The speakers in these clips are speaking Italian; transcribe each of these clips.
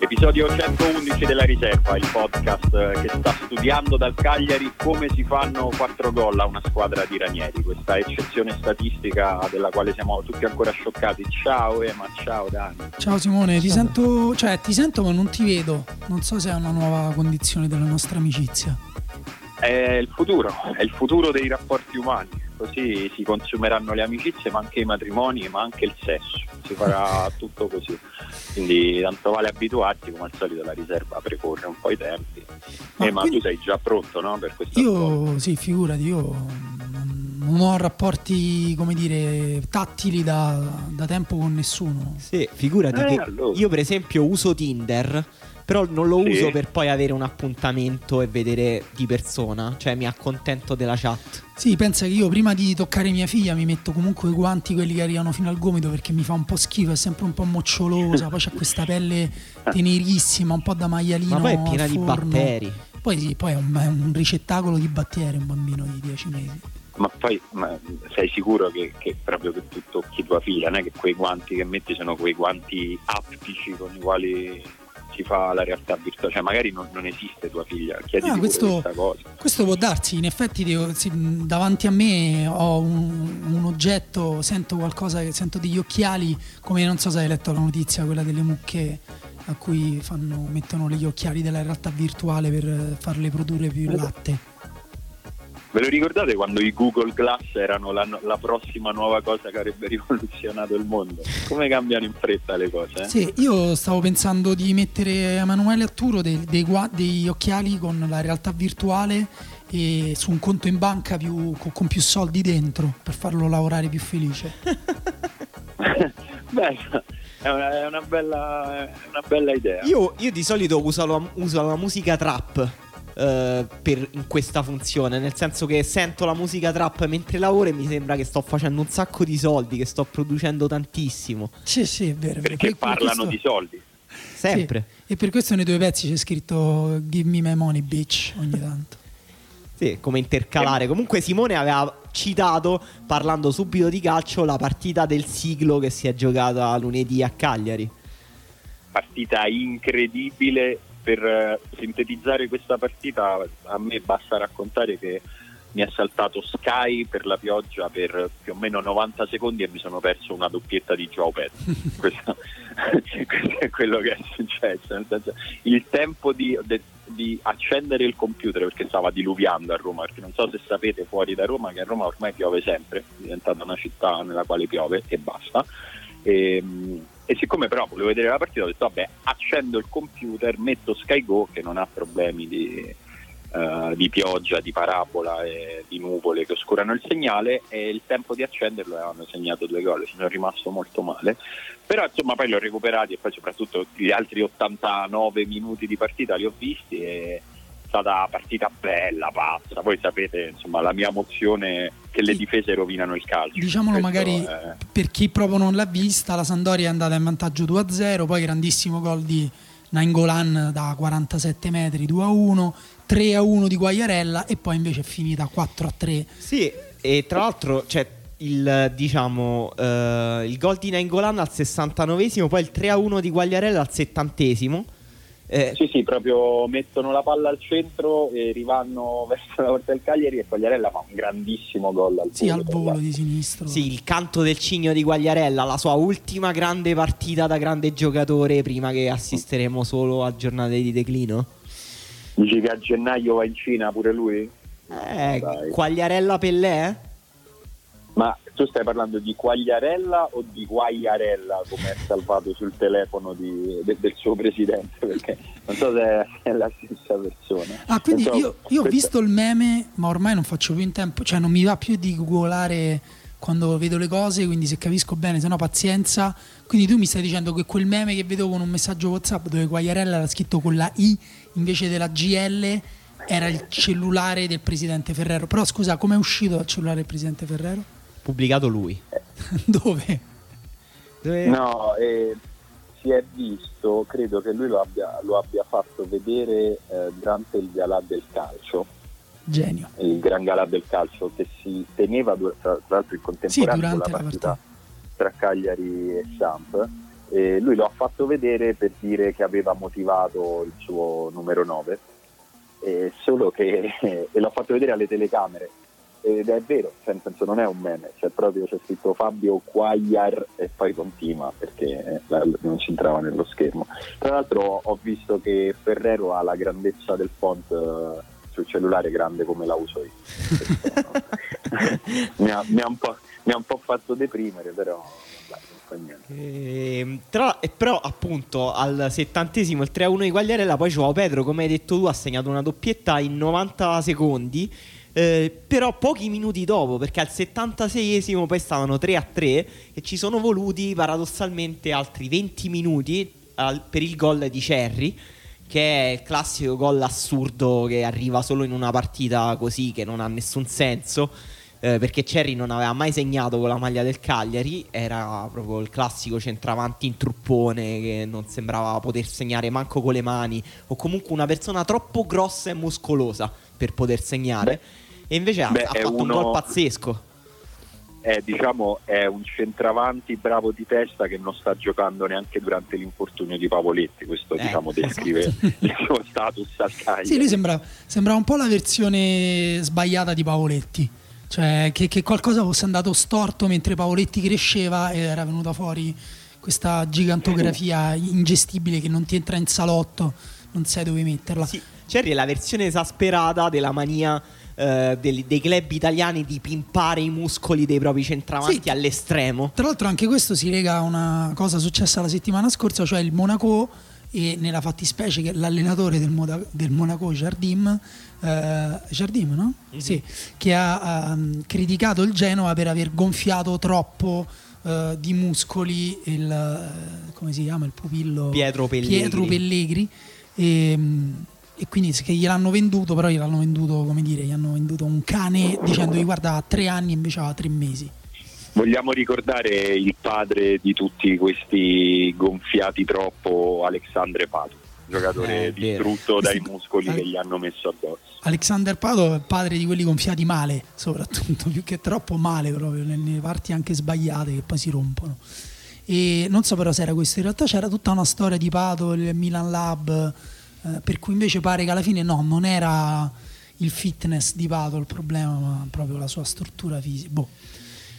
Episodio 111 della riserva, il podcast che sta studiando dal Cagliari come si fanno 4 gol a una squadra di Ranieri, questa eccezione statistica della quale siamo tutti ancora scioccati. Ciao Ema, ciao Dani. Ciao Simone, ti sento ma non ti vedo, non so se è una nuova condizione della nostra amicizia. È il futuro dei rapporti umani, così si consumeranno le amicizie ma anche i matrimoni, ma anche il sesso, si farà tutto così. Quindi tanto vale abituarti, come al solito la riserva precorre un po' i tempi. Ma tu sei già pronto, no? Per questo io, sì, figurati, io non ho rapporti, come dire, tattili da tempo con nessuno. Sì, figurati che allora. Io per esempio uso Tinder, però non lo uso per poi avere un appuntamento e vedere di persona, cioè mi accontento della chat. Sì, pensa che io prima di toccare mia figlia mi metto comunque i guanti, quelli che arrivano fino al gomito, perché mi fa un po' schifo, è sempre un po' mocciolosa, poi c'ha questa pelle tenerissima, un po' da maialino. Ma poi è piena di batteri. Poi è un ricettacolo di batteri, un bambino di 10 mesi. Ma sei sicuro che proprio che tu tocchi tua figlia, non è che quei guanti che metti sono quei guanti aptici con i quali si fa la realtà virtuale, cioè magari non esiste tua figlia, chiediti questa cosa. Questo può darsi, in effetti davanti a me ho un oggetto, sento degli occhiali, come non so se hai letto la notizia, quella delle mucche a cui mettono gli occhiali della realtà virtuale per farle produrre più latte. Ve lo ricordate quando i Google Glass erano la prossima nuova cosa che avrebbe rivoluzionato il mondo? Come cambiano in fretta le cose? Sì, io stavo pensando di mettere a Emanuele Atturo degli occhiali con la realtà virtuale e su un conto in banca con più soldi dentro, per farlo lavorare più felice. Beh, è una bella idea. Io di solito uso la musica trap in questa funzione, nel senso che sento la musica trap mentre lavoro e mi sembra che sto facendo un sacco di soldi, che sto producendo tantissimo. Sì, è vero. Perché parlano di soldi sempre. Sì. E per questo nei 2 pezzi c'è scritto "Give me my money, bitch", ogni tanto. Sì, come intercalare. Comunque Simone aveva citato, parlando subito di calcio, la partita del siglo che si è giocata lunedì a Cagliari. Partita incredibile. Per sintetizzare questa partita a me basta raccontare che mi è saltato Sky per la pioggia per più o meno 90 secondi e mi sono perso una doppietta di Joao Pedro. Questo è quello che è successo, nel senso, il tempo di accendere il computer, perché stava diluviando a Roma, perché non so se sapete fuori da Roma che a Roma ormai piove sempre, è diventata una città nella quale piove e basta. E siccome però volevo vedere la partita ho detto vabbè, accendo il computer, metto Sky Go che non ha problemi di pioggia, di parabola e di nuvole che oscurano il segnale, e il tempo di accenderlo hanno segnato 2 gol, sono rimasto molto male, però insomma poi l'ho recuperato e poi soprattutto gli altri 89 minuti di partita li ho visti e è stata una partita bella, pazza. Voi sapete insomma la mia emozione che le difese rovinano il calcio. Diciamolo, questo magari per chi proprio non l'ha vista, la Sampdoria è andata in vantaggio 2-0, poi grandissimo gol di Nainggolan da 47 metri 2-1, 3-1 di Quagliarella e poi invece è finita 4-3. Sì, e tra l'altro cioè, il gol di Nainggolan al 69esimo, poi il 3-1 di Quagliarella al 70esimo. Sì, proprio mettono la palla al centro e rivanno verso la porta del Cagliari e Quagliarella fa un grandissimo gol al volo di sinistro. Sì, il canto del cigno di Quagliarella, la sua ultima grande partita da grande giocatore prima che assisteremo solo a giornate di declino. Dici che a gennaio va in Cina pure lui? Quagliarella Pellè? Ma tu stai parlando di Quagliarella o di Guaiarella, come è salvato sul telefono del suo presidente? Perché non so se è la stessa persona. Ah, quindi so, io ho visto il meme, ma ormai non faccio più in tempo, cioè non mi va più di googolare quando vedo le cose, quindi se capisco bene, se no pazienza. Quindi tu mi stai dicendo che quel meme che vedo con un messaggio WhatsApp dove Quagliarella era scritto con la I invece della GL era il cellulare del presidente Ferrero. Però scusa, com'è uscito dal cellulare del presidente Ferrero? Pubblicato lui. Dove? No, si è visto, credo che lui lo abbia fatto vedere durante il galà del calcio. Genio. Il gran galà del calcio che si teneva tra l'altro in contemporanea con la partita tra Cagliari e Samp. Lui lo ha fatto vedere per dire che aveva motivato il suo numero 9, solo che l'ha fatto vedere alle telecamere, ed è vero, senso non è un meme, cioè proprio c'è scritto Fabio Quagliar e poi continua, perché non c'entrava nello schermo. Tra l'altro ho visto che Ferrero ha la grandezza del font sul cellulare grande come la uso io. mi ha un po' fatto deprimere, però però appunto al 70° il 3-1 di Quagliarella, poi Joao Pedro, come hai detto tu, ha segnato una doppietta in 90 secondi, però pochi minuti dopo, perché al 76° poi stavano 3-3 e ci sono voluti paradossalmente altri 20 minuti per il gol di Cerri, che è il classico gol assurdo che arriva solo in una partita così, che non ha nessun senso. Perché Cerri non aveva mai segnato con la maglia del Cagliari, era proprio il classico centravanti in truppone che non sembrava poter segnare manco con le mani, o comunque una persona troppo grossa e muscolosa per poter segnare. E invece ha fatto un gol pazzesco. È un centravanti bravo di testa che non sta giocando neanche durante l'infortunio di Pavoletti. Questo descrive il suo status al Cagliari. Sì, lui sembra un po' la versione sbagliata di Pavoletti. Cioè che qualcosa fosse andato storto mentre Pavoletti cresceva e era venuta fuori questa gigantografia ingestibile che non ti entra in salotto, non sai dove metterla. Sì, Cerri è la versione esasperata della mania dei club italiani di pimpare i muscoli dei propri centravanti all'estremo. Tra l'altro anche questo si lega a una cosa successa la settimana scorsa, cioè il Monaco, e nella fattispecie che l'allenatore del Monaco, Jardim, no? Mm-hmm. Sì, che ha criticato il Genoa per aver gonfiato troppo di muscoli come si chiama il pupillo? Pietro Pellegrini, e quindi che gliel'hanno venduto, come dire, gli hanno venduto un cane dicendogli guarda ha 3 anni invece aveva 3 mesi. Vogliamo ricordare il padre di tutti questi gonfiati troppo, Alexandre Pato, giocatore distrutto dai muscoli che gli hanno messo addosso. Alexander Pato è il padre di quelli gonfiati male, soprattutto, più che troppo male, proprio nelle parti anche sbagliate che poi si rompono. E non so però se era questo, in realtà c'era tutta una storia di Pato, il Milan Lab, per cui invece pare che alla fine non era il fitness di Pato il problema, ma proprio la sua struttura fisica.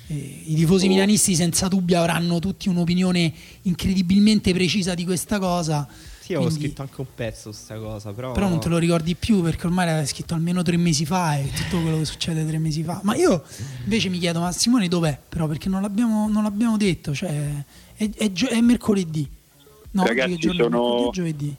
I tifosi milanisti senza dubbio avranno tutti un'opinione incredibilmente precisa di questa cosa. Sì, avevo scritto anche un pezzo questa cosa, però non te lo ricordi più, perché ormai l'avevi scritto almeno 3 mesi fa e tutto quello che succede 3 mesi fa. Ma io invece mi chiedo, ma Simone dov'è? Però perché non l'abbiamo detto, cioè è mercoledì. No, ragazzi, è giovedì.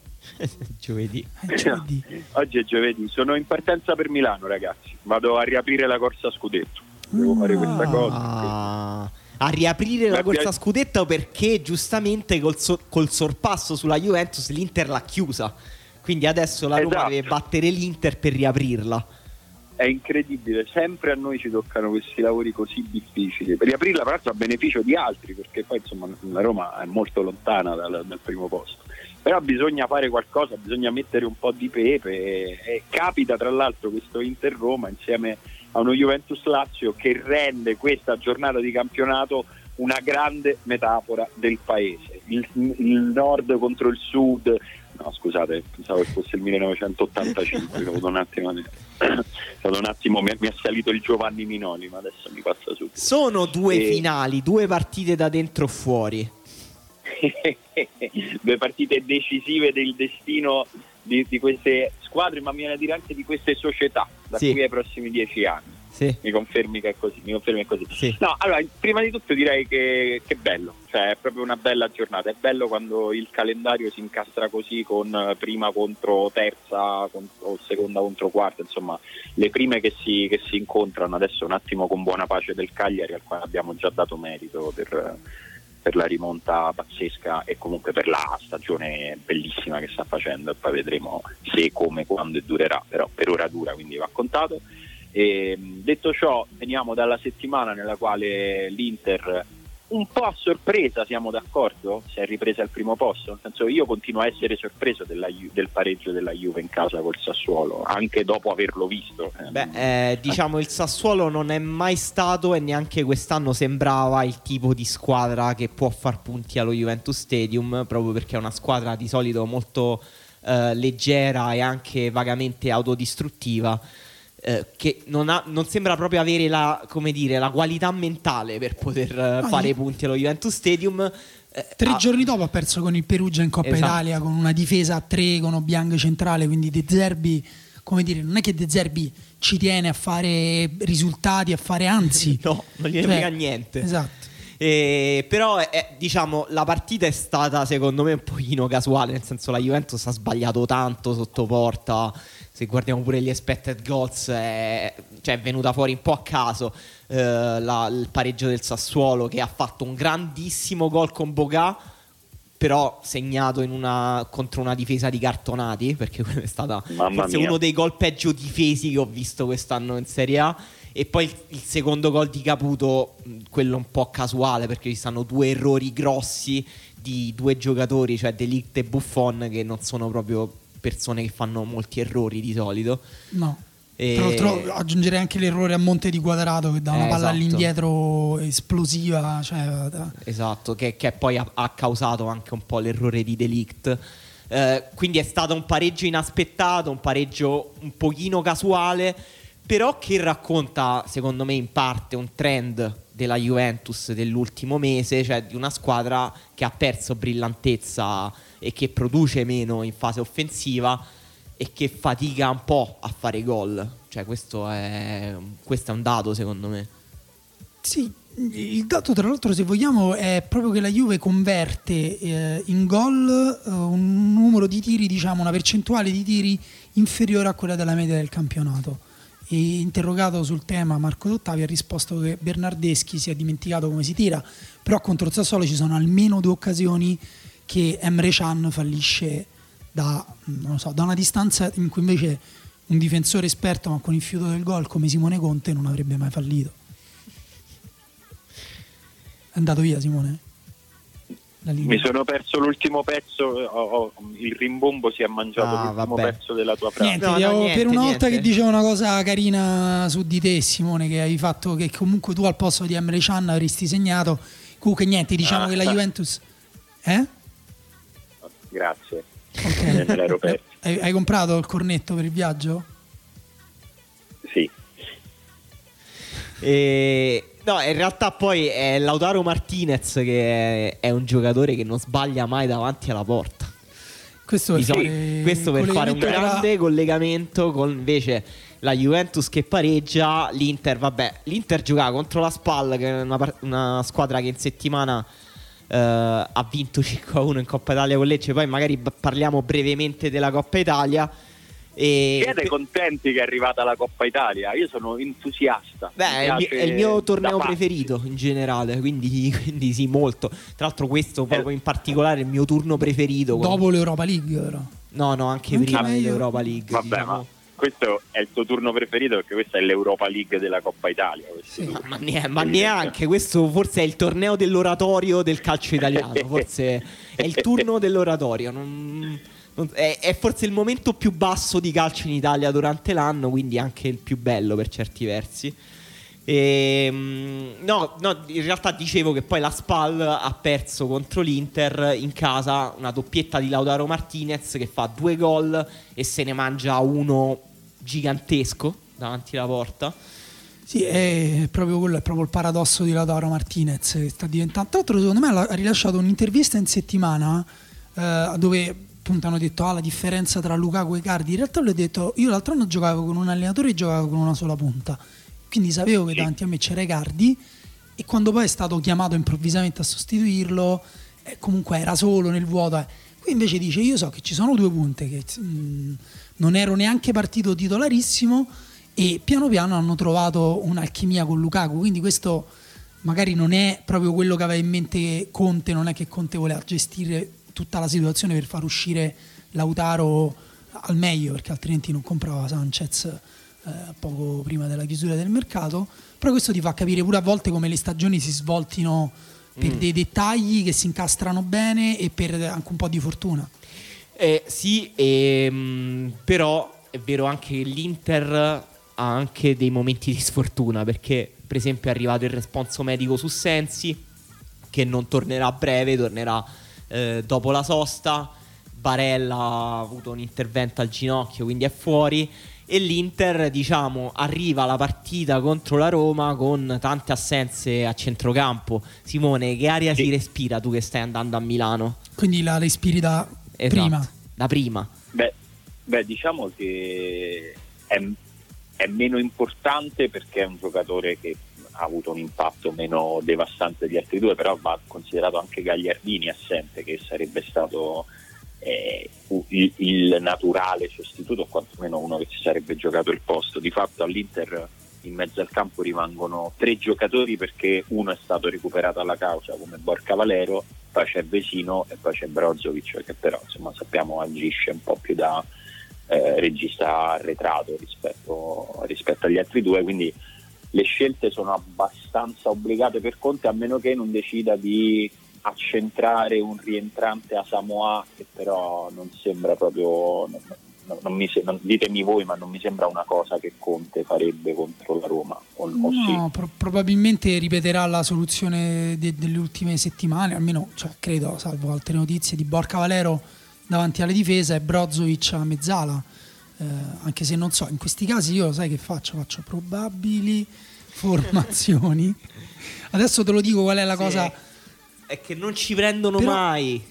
Oggi è giovedì, sono in partenza per Milano, ragazzi. Vado a riaprire la corsa scudetto. Devo fare questa cosa, a riaprire la corsa scudetto, perché giustamente col sorpasso sulla Juventus l'Inter l'ha chiusa, quindi adesso la Roma deve battere l'Inter per riaprirla. È incredibile, sempre a noi ci toccano questi lavori così difficili per riaprirla, tra l'altro a beneficio di altri, perché poi insomma la Roma è molto lontana dal primo posto, però bisogna fare qualcosa, bisogna mettere un po' di pepe e capita tra l'altro questo Inter-Roma insieme a uno Juventus-Lazio che rende questa giornata di campionato una grande metafora del paese. Il nord contro il sud, no scusate, pensavo che fosse il 1985, è stato un attimo mi è salito il Giovanni Minoli, ma adesso mi passa subito. Sono 2 finali, 2 partite da dentro o fuori. 2 partite decisive del destino di queste squadre, ma mi viene a dire anche di queste società da qui ai prossimi 10 anni. Sì. Mi confermi che è così? Sì. No, allora, prima di tutto direi che è bello, cioè è proprio una bella giornata. È bello quando il calendario si incastra così, con prima contro terza o seconda contro quarta, insomma le prime che si incontrano. Adesso un attimo con buona pace del Cagliari, al quale abbiamo già dato merito per la rimonta pazzesca e comunque per la stagione bellissima che sta facendo, e poi vedremo se, come, quando e durerà, però per ora dura, quindi va contato. E detto ciò, veniamo dalla settimana nella quale l'Inter un po' a sorpresa, siamo d'accordo, si è ripresa al primo posto, nel senso io continuo a essere sorpreso del pareggio della Juve in casa col Sassuolo, anche dopo averlo visto. Diciamo il Sassuolo non è mai stato e neanche quest'anno sembrava il tipo di squadra che può far punti allo Juventus Stadium, proprio perché è una squadra di solito molto leggera e anche vagamente autodistruttiva, che non sembra proprio avere la qualità mentale per poter fare i punti allo Juventus Stadium. Tre giorni dopo ha perso con il Perugia in Coppa Italia, con una difesa a tre, con Obiang centrale, quindi De Zerbi, come dire, non è che De Zerbi ci tiene a fare risultati, a fare, anzi no, non gliene frega niente. Esatto. Però diciamo la partita è stata secondo me un pochino casuale, nel senso la Juventus ha sbagliato tanto sotto porta, se guardiamo pure gli expected goals è venuta fuori un po' a caso. Il pareggio del Sassuolo, che ha fatto un grandissimo gol con Boga, però segnato contro una difesa di cartonati, perché quello è stato forse uno dei gol peggio difesi che ho visto quest'anno in Serie A. E poi il secondo gol di Caputo, quello un po' casuale, perché ci stanno due errori grossi di due giocatori, cioè De Ligt e Buffon, che non sono proprio persone che fanno molti errori di solito. No. Tra l'altro aggiungerei anche l'errore a monte di Quadrato, che dà una palla all'indietro esplosiva, esatto, che poi ha causato anche un po' l'errore di De Ligt. Quindi è stato un pareggio inaspettato, un pareggio un pochino casuale, però che racconta secondo me in parte un trend della Juventus dell'ultimo mese, cioè di una squadra che ha perso brillantezza e che produce meno in fase offensiva e che fatica un po' a fare gol, cioè questo è un dato secondo me. Sì, il dato tra l'altro, se vogliamo, è proprio che la Juve converte in gol un numero di tiri, diciamo una percentuale di tiri inferiore a quella della media del campionato. E interrogato sul tema, Marco D'Ottavi ha risposto che Bernardeschi si è dimenticato come si tira, però contro il Sassuolo ci sono almeno due occasioni che Emre Can fallisce da una distanza in cui invece un difensore esperto ma con il fiuto del gol come Simone Conte non avrebbe mai fallito. È andato via Simone? Mi sono perso l'ultimo pezzo, il rimbombo si è mangiato l'ultimo pezzo della tua frase. Niente. Che dicevo una cosa carina su di te, Simone, che hai fatto, che comunque tu al posto di Emre Can avresti segnato. Comunque niente, diciamo che la Juventus grazie, okay. L'ero perso. Hai comprato il cornetto per il viaggio? Sì. No, in realtà poi è Lautaro Martinez, che è un giocatore che non sbaglia mai davanti alla porta. Questo per fare un grande collegamento con invece la Juventus che pareggia. L'Inter giocava contro la SPAL, che è una squadra che in settimana ha vinto 5-1 in Coppa Italia con Lecce. Poi magari parliamo brevemente della Coppa Italia. Siete contenti che è arrivata la Coppa Italia? Io sono entusiasta. È il mio torneo preferito in generale, quindi sì, molto. Tra l'altro questo proprio in particolare è il mio turno preferito. Dopo l'Europa League, però. No, anche prima dell'Europa League. Vabbè, diciamo. Ma questo è il tuo turno preferito perché questa è l'Europa League della Coppa Italia. Sì, ma neanche, questo forse è il torneo dell'oratorio del calcio italiano, forse è il turno dell'oratorio. È forse il momento più basso di calcio in Italia durante l'anno, quindi anche il più bello per certi versi. In realtà dicevo che poi la SPAL ha perso contro l'Inter in casa, una doppietta di Lautaro Martinez che fa due gol e se ne mangia uno gigantesco davanti alla porta. Sì, è proprio quello, è proprio il paradosso di Lautaro Martinez, che sta diventando. Tra l'altro secondo me ha rilasciato un'intervista in settimana dove appunto hanno detto la differenza tra Lukaku e Icardi. In realtà lui ha detto: io l'altro anno giocavo con un allenatore e giocavo con una sola punta, quindi sapevo che davanti a me c'era Icardi, e quando poi è stato chiamato improvvisamente a sostituirlo comunque era solo nel vuoto. Qui invece dice: io so che ci sono due punte, che non ero neanche partito titolarissimo, e piano piano hanno trovato un'alchimia con Lukaku. Quindi questo magari non è proprio quello che aveva in mente Conte, non è che Conte voleva gestire tutta la situazione per far uscire Lautaro al meglio, perché altrimenti non comprava Sanchez poco prima della chiusura del mercato. Però questo ti fa capire pure a volte come le stagioni si svoltino per dei dettagli che si incastrano bene e per anche un po' di fortuna. Sì, però è vero anche che l'Inter ha anche dei momenti di sfortuna, perché per esempio è arrivato il responso medico su Sensi, che non tornerà a breve, tornerà dopo la sosta. Barella ha avuto un intervento al ginocchio, quindi è fuori. E l'Inter, diciamo, arriva la partita contro la Roma con tante assenze a centrocampo. Simone, che aria si respira tu che stai andando a Milano? Quindi la respiri da prima? Da prima. Beh, diciamo che è meno importante perché è un giocatore che ha avuto un impatto meno devastante degli altri due, però va considerato anche Gagliardini assente, che sarebbe stato il naturale sostituto, o quantomeno uno che si sarebbe giocato il posto. Di fatto all'Inter in mezzo al campo rimangono tre giocatori, perché uno è stato recuperato alla causa come Borja Valero, poi c'è Vecino e poi c'è Brozovic, che però insomma sappiamo agisce un po' più da regista arretrato rispetto agli altri due, quindi le scelte sono abbastanza obbligate per Conte, a meno che non decida di accentrare un rientrante a Samoa, che però non sembra proprio, ditemi voi, ma non mi sembra una cosa che Conte farebbe contro la Roma. Probabilmente ripeterà la soluzione delle ultime settimane, almeno credo, salvo altre notizie, di Borja Valero davanti alla difesa e Brozovic a mezzala. Anche se non so, in questi casi io sai che faccio probabili formazioni. Adesso te lo dico qual è la cosa, è che non ci prendono mai,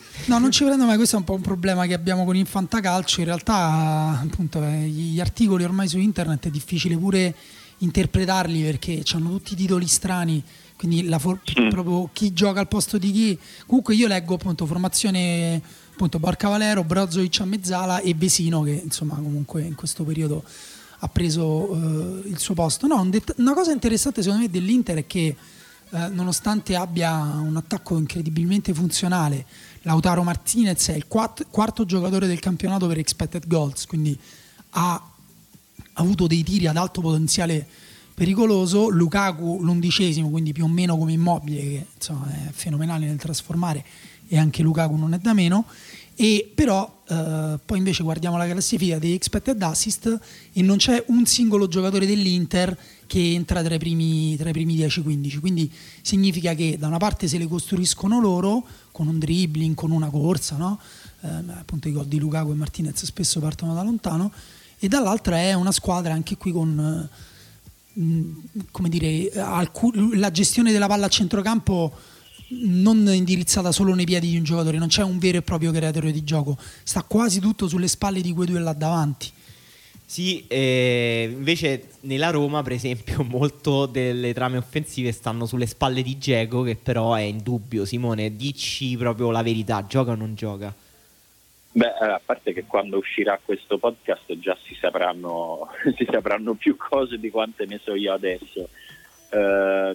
questo è un po' un problema che abbiamo con Infantacalcio. In realtà appunto gli articoli ormai su internet è difficile pure interpretarli, perché hanno tutti i titoli strani, quindi proprio chi gioca al posto di chi. Comunque io leggo appunto formazione Borja Valero, Brozovic a mezzala e Vecino, che insomma comunque in questo periodo ha preso il suo posto. Una cosa interessante secondo me dell'Inter è che nonostante abbia un attacco incredibilmente funzionale, Lautaro Martinez è il quarto giocatore del campionato per expected goals, quindi ha avuto dei tiri ad alto potenziale pericoloso. Lukaku l'11esimo, quindi più o meno come Immobile, che insomma è fenomenale nel trasformare, e anche Lukaku non è da meno. E però poi invece guardiamo la classifica degli expected assist e non c'è un singolo giocatore dell'Inter che entra tra i primi 10-15, quindi significa che da una parte se le costruiscono loro con un dribbling, con una corsa, no? Appunto i gol di Lukaku e Martinez spesso partono da lontano, e dall'altra è una squadra anche qui con la gestione della palla a centrocampo non indirizzata solo nei piedi di un giocatore, non c'è un vero e proprio creatore di gioco, sta quasi tutto sulle spalle di quei due là davanti. Sì, invece nella Roma per esempio molto delle trame offensive stanno sulle spalle di Dzeko, che però è in dubbio. Simone, dici proprio la verità, gioca o non gioca? Beh, a parte che quando uscirà questo podcast già si sapranno più cose di quante ne so io adesso.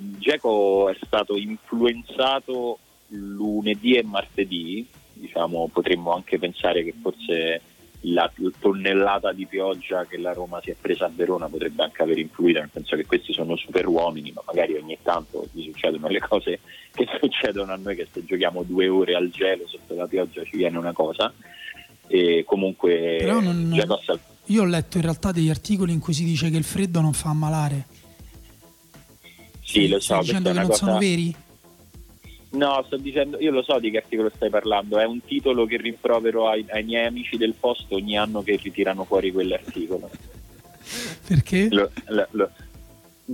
Dzeko è stato influenzato lunedì e martedì, diciamo potremmo anche pensare che forse la tonnellata di pioggia che la Roma si è presa a Verona potrebbe anche aver influito, nel senso che questi sono super uomini, ma magari ogni tanto gli succedono le cose che succedono a noi, che se giochiamo 2 ore al gelo sotto la pioggia ci viene una cosa. E comunque però io ho letto in realtà degli articoli in cui si dice che il freddo non fa ammalare. Sì, lo so. Stai dicendo che non sono veri? No, sto dicendo, io lo so di che articolo stai parlando, è un titolo che rimprovero ai miei amici del posto ogni anno che ritirano fuori quell'articolo. Perché?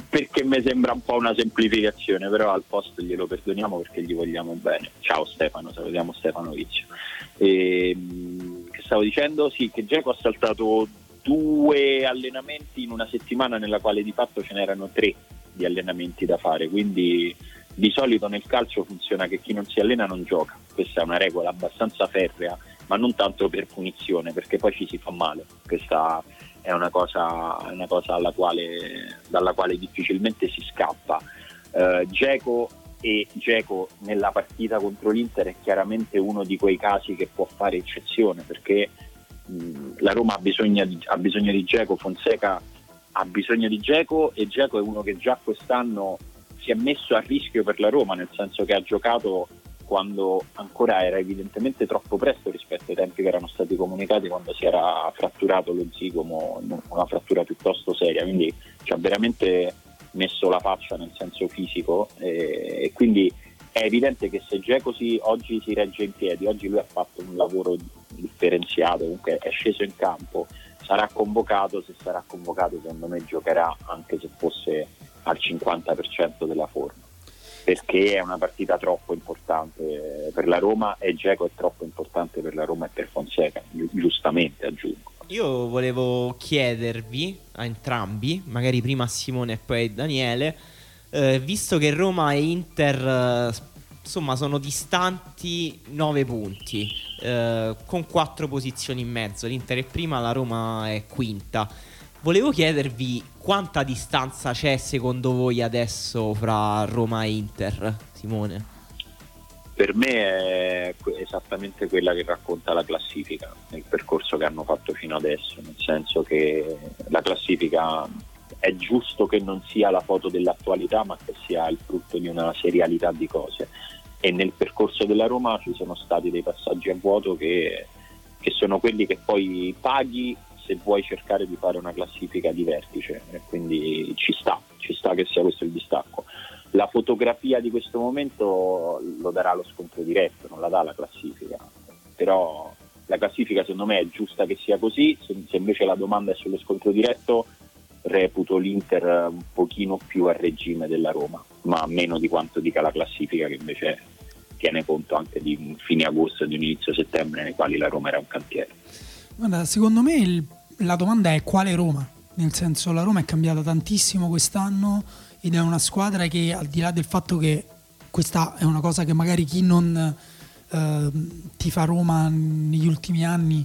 Perché mi sembra un po' una semplificazione, però al posto glielo perdoniamo perché gli vogliamo bene. Ciao Stefano, salutiamo Stefano Vizio. Che stavo dicendo? Sì, che Dzeko ha saltato 2 allenamenti in una settimana nella quale di fatto ce n'erano 3 di allenamenti da fare, quindi di solito nel calcio funziona che chi non si allena non gioca, questa è una regola abbastanza ferrea, ma non tanto per punizione, perché poi ci si fa male, questa è una cosa dalla quale difficilmente si scappa. Dzeko nella partita contro l'Inter è chiaramente uno di quei casi che può fare eccezione, perché la Roma ha bisogno di Dzeko, Fonseca ha bisogno di Dzeko, e Dzeko è uno che già quest'anno si è messo a rischio per la Roma, nel senso che ha giocato quando ancora era evidentemente troppo presto rispetto ai tempi che erano stati comunicati, quando si era fratturato lo zigomo, una frattura piuttosto seria, quindi ci ha veramente messo la faccia nel senso fisico, e quindi è evidente che se Dzeko oggi si regge in piedi, oggi lui ha fatto un lavoro differenziato, comunque è sceso in campo, sarà convocato, se sarà convocato secondo me giocherà anche se fosse al 50% della forma, perché è una partita troppo importante per la Roma e Dzeko è troppo importante per la Roma e per Fonseca, giustamente aggiungo. Io volevo chiedervi a entrambi, magari prima a Simone e poi a Daniele, visto che Roma e Inter insomma sono distanti 9 punti con 4 posizioni in mezzo, l'Inter è prima, la Roma è quinta. Volevo chiedervi quanta distanza c'è secondo voi adesso fra Roma e Inter, Simone? Per me è esattamente quella che racconta la classifica, il percorso che hanno fatto fino adesso, nel senso che la classifica è giusto che non sia la foto dell'attualità, ma che sia il frutto di una serialità di cose, e nel percorso della Roma ci sono stati dei passaggi a vuoto che sono quelli che poi paghi se vuoi cercare di fare una classifica di vertice, e quindi ci sta che sia questo il distacco. La fotografia di questo momento lo darà lo scontro diretto, non la dà la classifica, però la classifica secondo me è giusta che sia così. Se invece la domanda è sullo scontro diretto, reputo l'Inter un pochino più a regime della Roma, ma meno di quanto dica la classifica, che invece tiene conto anche di fine agosto e di un inizio settembre nei quali la Roma era un cantiere. Guarda, secondo me la domanda è quale Roma, nel senso la Roma è cambiata tantissimo quest'anno ed è una squadra che, al di là del fatto che questa è una cosa che magari chi non tifa Roma negli ultimi anni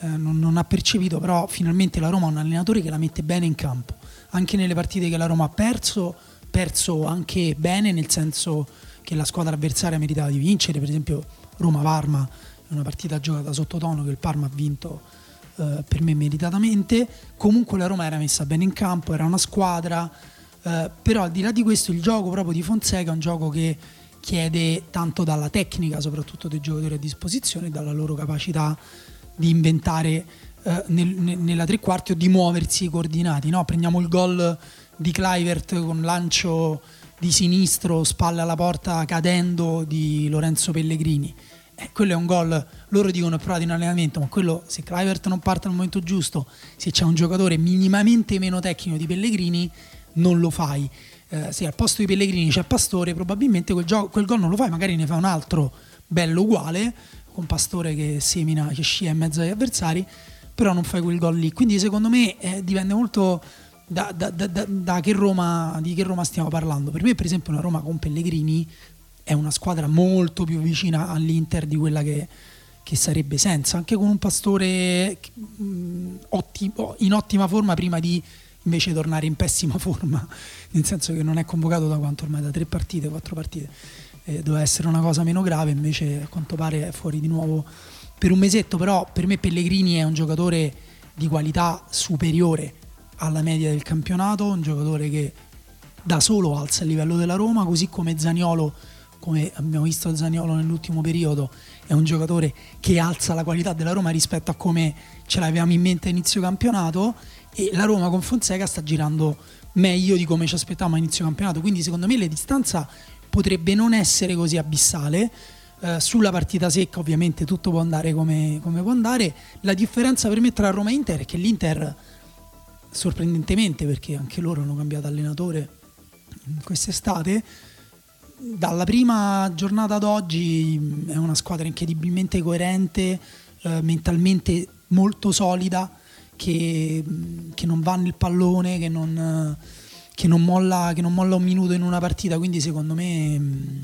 non ha percepito, però finalmente la Roma ha un allenatore che la mette bene in campo, anche nelle partite che la Roma ha perso anche bene, nel senso che la squadra avversaria meritava di vincere, per esempio Roma-Parma, una partita giocata sottotono che il Parma ha vinto per me meritatamente. Comunque la Roma era messa bene in campo, era una squadra, però al di là di questo il gioco proprio di Fonseca è un gioco che chiede tanto dalla tecnica soprattutto dei giocatori a disposizione, dalla loro capacità di inventare nella tre quarti o di muoversi coordinati, no? Prendiamo il gol di Kluivert con lancio di sinistro, spalla alla porta cadendo di Lorenzo Pellegrini. Quello è un gol, loro dicono provato in allenamento, ma quello, se Kluivert non parte al momento giusto, se c'è un giocatore minimamente meno tecnico di Pellegrini non lo fai, se al posto di Pellegrini c'è Pastore probabilmente quel gol non lo fai, magari ne fa un altro bello uguale con Pastore che scia in mezzo agli avversari, però non fai quel gol lì. Quindi secondo me dipende molto di che Roma stiamo parlando. Per me per esempio una Roma con Pellegrini è una squadra molto più vicina all'Inter di quella che sarebbe senza, anche con un Pastore in ottima forma prima di invece tornare in pessima forma, nel senso che non è convocato da quanto ormai, da 4 partite, doveva essere una cosa meno grave, invece a quanto pare è fuori di nuovo per un mesetto. Però per me Pellegrini è un giocatore di qualità superiore alla media del campionato, un giocatore che da solo alza il livello della Roma, così come Zaniolo. Come abbiamo visto Zaniolo nell'ultimo periodo, è un giocatore che alza la qualità della Roma rispetto a come ce l'avevamo in mente a inizio campionato, e la Roma con Fonseca sta girando meglio di come ci aspettavamo a inizio campionato, quindi secondo me la distanza potrebbe non essere così abissale. Sulla partita secca ovviamente tutto può andare come può andare. La differenza per me tra Roma e Inter è che l'Inter, sorprendentemente, perché anche loro hanno cambiato allenatore quest'estate, dalla prima giornata ad oggi è una squadra incredibilmente coerente, mentalmente molto solida, che non va nel pallone, che non molla un minuto in una partita. Quindi secondo me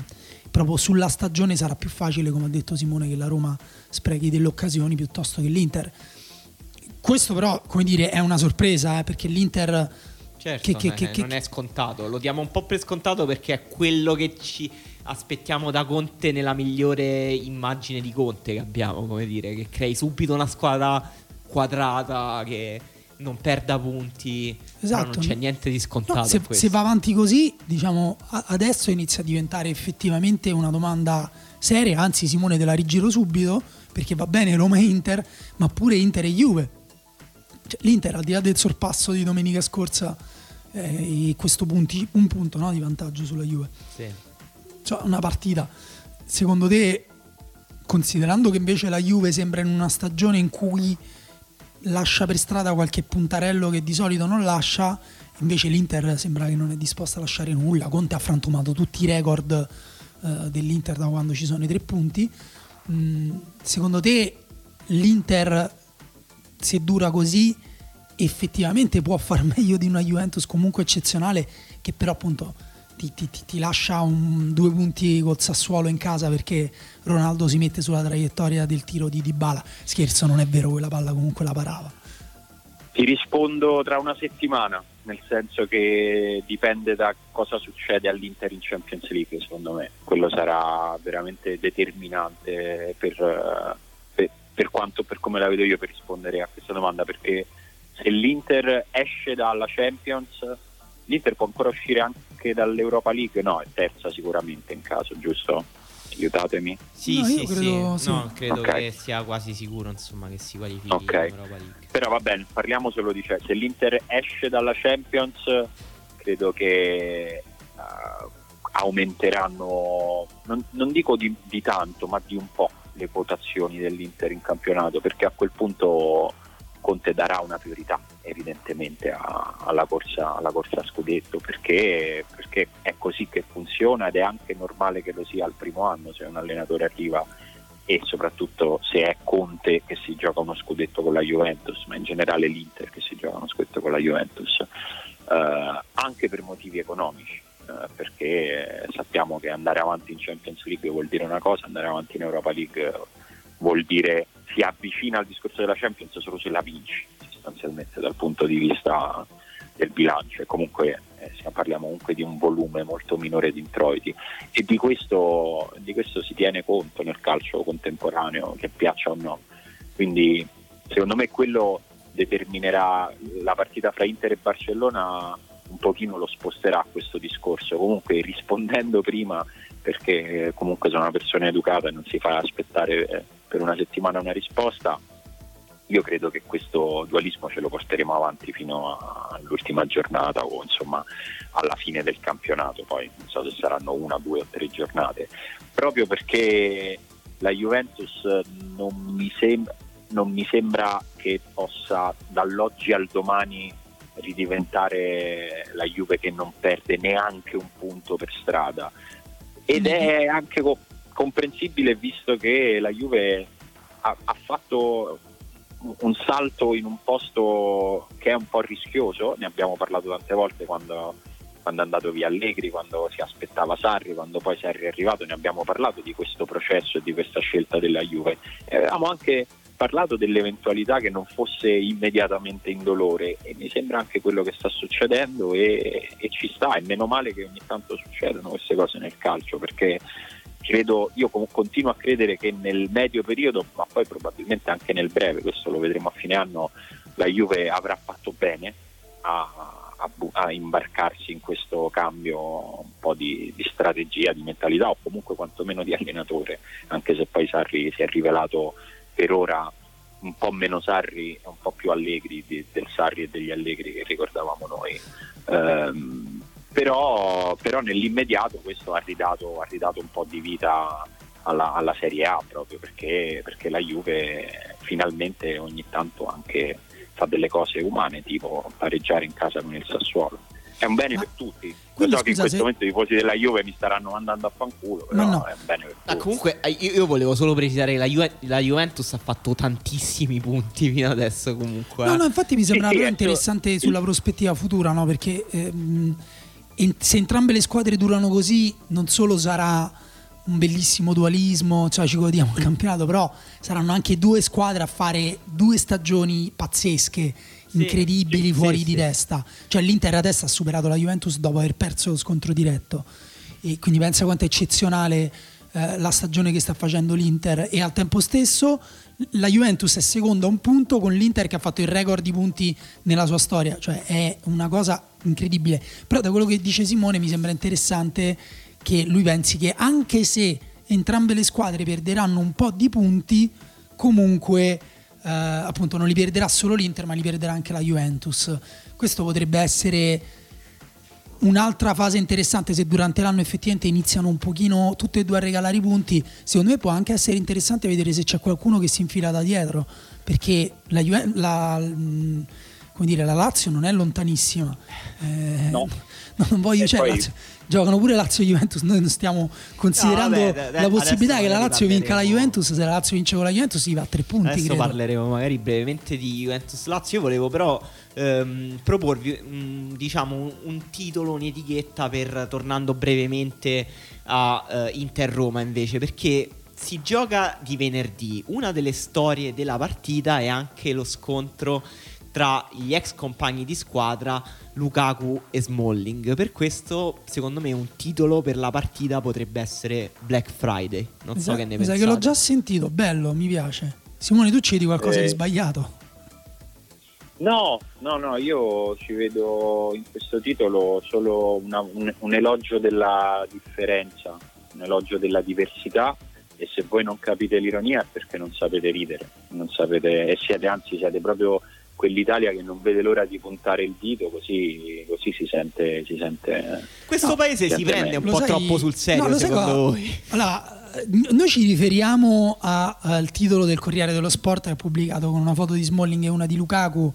proprio sulla stagione sarà più facile, come ha detto Simone, che la Roma sprechi delle occasioni piuttosto che l'Inter. Questo però, come dire, è una sorpresa, perché l'Inter... Certo, non è scontato, lo diamo un po' per scontato perché è quello che ci aspettiamo da Conte, nella migliore immagine di Conte che abbiamo, come dire, che crei subito una squadra quadrata, che non perda punti, esatto. Non c'è niente di scontato. No, se va avanti così, diciamo, adesso inizia a diventare effettivamente una domanda seria. Anzi, Simone, te la rigiro subito, perché va bene Roma e Inter, ma pure Inter e Juve. Cioè, l'Inter, al di là del sorpasso di domenica scorsa, questo un punto, no, di vantaggio sulla Juve, sì. Cioè, una partita, secondo te, considerando che invece la Juve sembra in una stagione in cui lascia per strada qualche puntarello che di solito non lascia, invece l'Inter sembra che non è disposta a lasciare nulla. Conte ha frantumato tutti i record dell'Inter da quando ci sono i 3 punti. Secondo te l'Inter, se dura così, effettivamente può far meglio di una Juventus comunque eccezionale, che però appunto ti lascia 2 punti col Sassuolo in casa perché Ronaldo si mette sulla traiettoria del tiro di Dybala? Scherzo, non è vero, quella palla comunque la parava. Ti rispondo tra una settimana, nel senso che dipende da cosa succede all'Inter in Champions League. Secondo me quello sarà veramente determinante per come la vedo io, per rispondere a questa domanda, perché se l'Inter esce dalla Champions, l'Inter può ancora uscire anche dall'Europa League? No, è terza sicuramente in caso, giusto? Aiutatemi. Sì, no, sì, credo, sì. No, credo okay. Che sia quasi sicuro, insomma, che si qualifichi okay. in Europa League. Però va bene, parliamo solo di Chelsea. Se l'Inter esce dalla Champions, credo che aumenteranno, non dico di tanto, ma di un po' le votazioni dell'Inter in campionato, perché a quel punto Conte darà una priorità evidentemente alla corsa a scudetto, perché è così che funziona, ed è anche normale che lo sia al primo anno se un allenatore arriva, e soprattutto se è Conte che si gioca uno scudetto con la Juventus, ma in generale l'Inter che si gioca uno scudetto con la Juventus, anche per motivi economici, perché sappiamo che andare avanti in Champions League vuol dire una cosa, andare avanti in Europa League vuol dire si avvicina al discorso della Champions solo se la vinci, sostanzialmente, dal punto di vista del bilancio. E comunque parliamo comunque di un volume molto minore di introiti, e di questo si tiene conto nel calcio contemporaneo, che piaccia o no. Quindi secondo me quello determinerà la partita fra Inter e Barcellona, un pochino lo sposterà questo discorso. Comunque, rispondendo prima, perché comunque sono una persona educata e non si fa aspettare per una settimana una risposta, io credo che questo dualismo ce lo porteremo avanti fino all'ultima giornata, o insomma alla fine del campionato. Poi non so se saranno 1, 2 o 3 giornate, proprio perché la Juventus non mi sembra che possa dall'oggi al domani ridiventare la Juve che non perde neanche un punto per strada, ed è anche comprensibile, visto che la Juve ha fatto un salto in un posto che è un po' rischioso. Ne abbiamo parlato tante volte quando è andato via Allegri, quando si aspettava Sarri, quando poi Sarri è arrivato, ne abbiamo parlato di questo processo e di questa scelta della Juve, e avevamo anche parlato dell'eventualità che non fosse immediatamente indolore, e mi sembra anche quello che sta succedendo, e ci sta, e meno male che ogni tanto succedono queste cose nel calcio, perché io continuo a credere che nel medio periodo, ma poi probabilmente anche nel breve, questo lo vedremo a fine anno, la Juve avrà fatto bene a imbarcarsi in questo cambio un po' di strategia, di mentalità, o comunque quantomeno di allenatore, anche se poi Sarri si è rivelato per ora un po' meno Sarri e un po' più Allegri del Sarri e degli Allegri che ricordavamo noi. Però nell'immediato questo ha ridato un po' di vita alla Serie A, proprio perché la Juve finalmente ogni tanto anche fa delle cose umane, tipo pareggiare in casa con il Sassuolo. È un bene per tutti. Lo so che in questo momento i tifosi della Juve mi staranno mandando a fanculo, però no. È un bene per tutti. Comunque io volevo solo precisare che la Juventus ha fatto tantissimi punti fino adesso comunque. No, infatti mi sembra interessante sulla prospettiva futura, no? Perché se entrambe le squadre durano così, non solo sarà un bellissimo dualismo, cioè ci godiamo il campionato, però saranno anche 2 squadre a fare 2 stagioni pazzesche, incredibili, fuori di testa. Cioè l'Inter adesso ha superato la Juventus dopo aver perso lo scontro diretto, e quindi pensa quanto è eccezionale la stagione che sta facendo l'Inter, e al tempo stesso la Juventus è seconda a un punto, con l'Inter che ha fatto il record di punti nella sua storia, cioè è una cosa incredibile. Però da quello che dice Simone mi sembra interessante che lui pensi che anche se entrambe le squadre perderanno un po' di punti, comunque appunto non li perderà solo l'Inter, ma li perderà anche la Juventus. Questo potrebbe essere un'altra fase interessante, se durante l'anno effettivamente iniziano un pochino tutte e due a regalare i punti. Secondo me può anche essere interessante vedere se c'è qualcuno che si infila da dietro, perché la Lazio non è lontanissima. No. Non voglio, cioè, poi... Lazio, giocano pure Lazio e Juventus, noi non stiamo considerando la possibilità che la Lazio vinca la Juventus. Se la Lazio vince con la Juventus si va a 3 punti. Adesso credo parleremo magari brevemente di Juventus-Lazio. Io volevo però proporvi un titolo, un'etichetta per, tornando brevemente a Inter-Roma invece, perché si gioca di venerdì. Una delle storie della partita è anche lo scontro tra gli ex compagni di squadra Lukaku e Smalling. Per questo, secondo me, un titolo per la partita potrebbe essere Black Friday. Non so che ne pensate. Che l'ho già sentito, bello, mi piace. Simone, tu ci vedi qualcosa di sbagliato? No, io ci vedo in questo titolo solo un elogio della differenza, un elogio della diversità. E se voi non capite l'ironia è perché non sapete ridere, e siete proprio quell'Italia che non vede l'ora di puntare il dito, così si sente. Questo paese si prende un po' troppo sul serio, secondo voi? Allora, noi ci riferiamo al titolo del Corriere dello Sport, che è pubblicato con una foto di Smalling e una di Lukaku,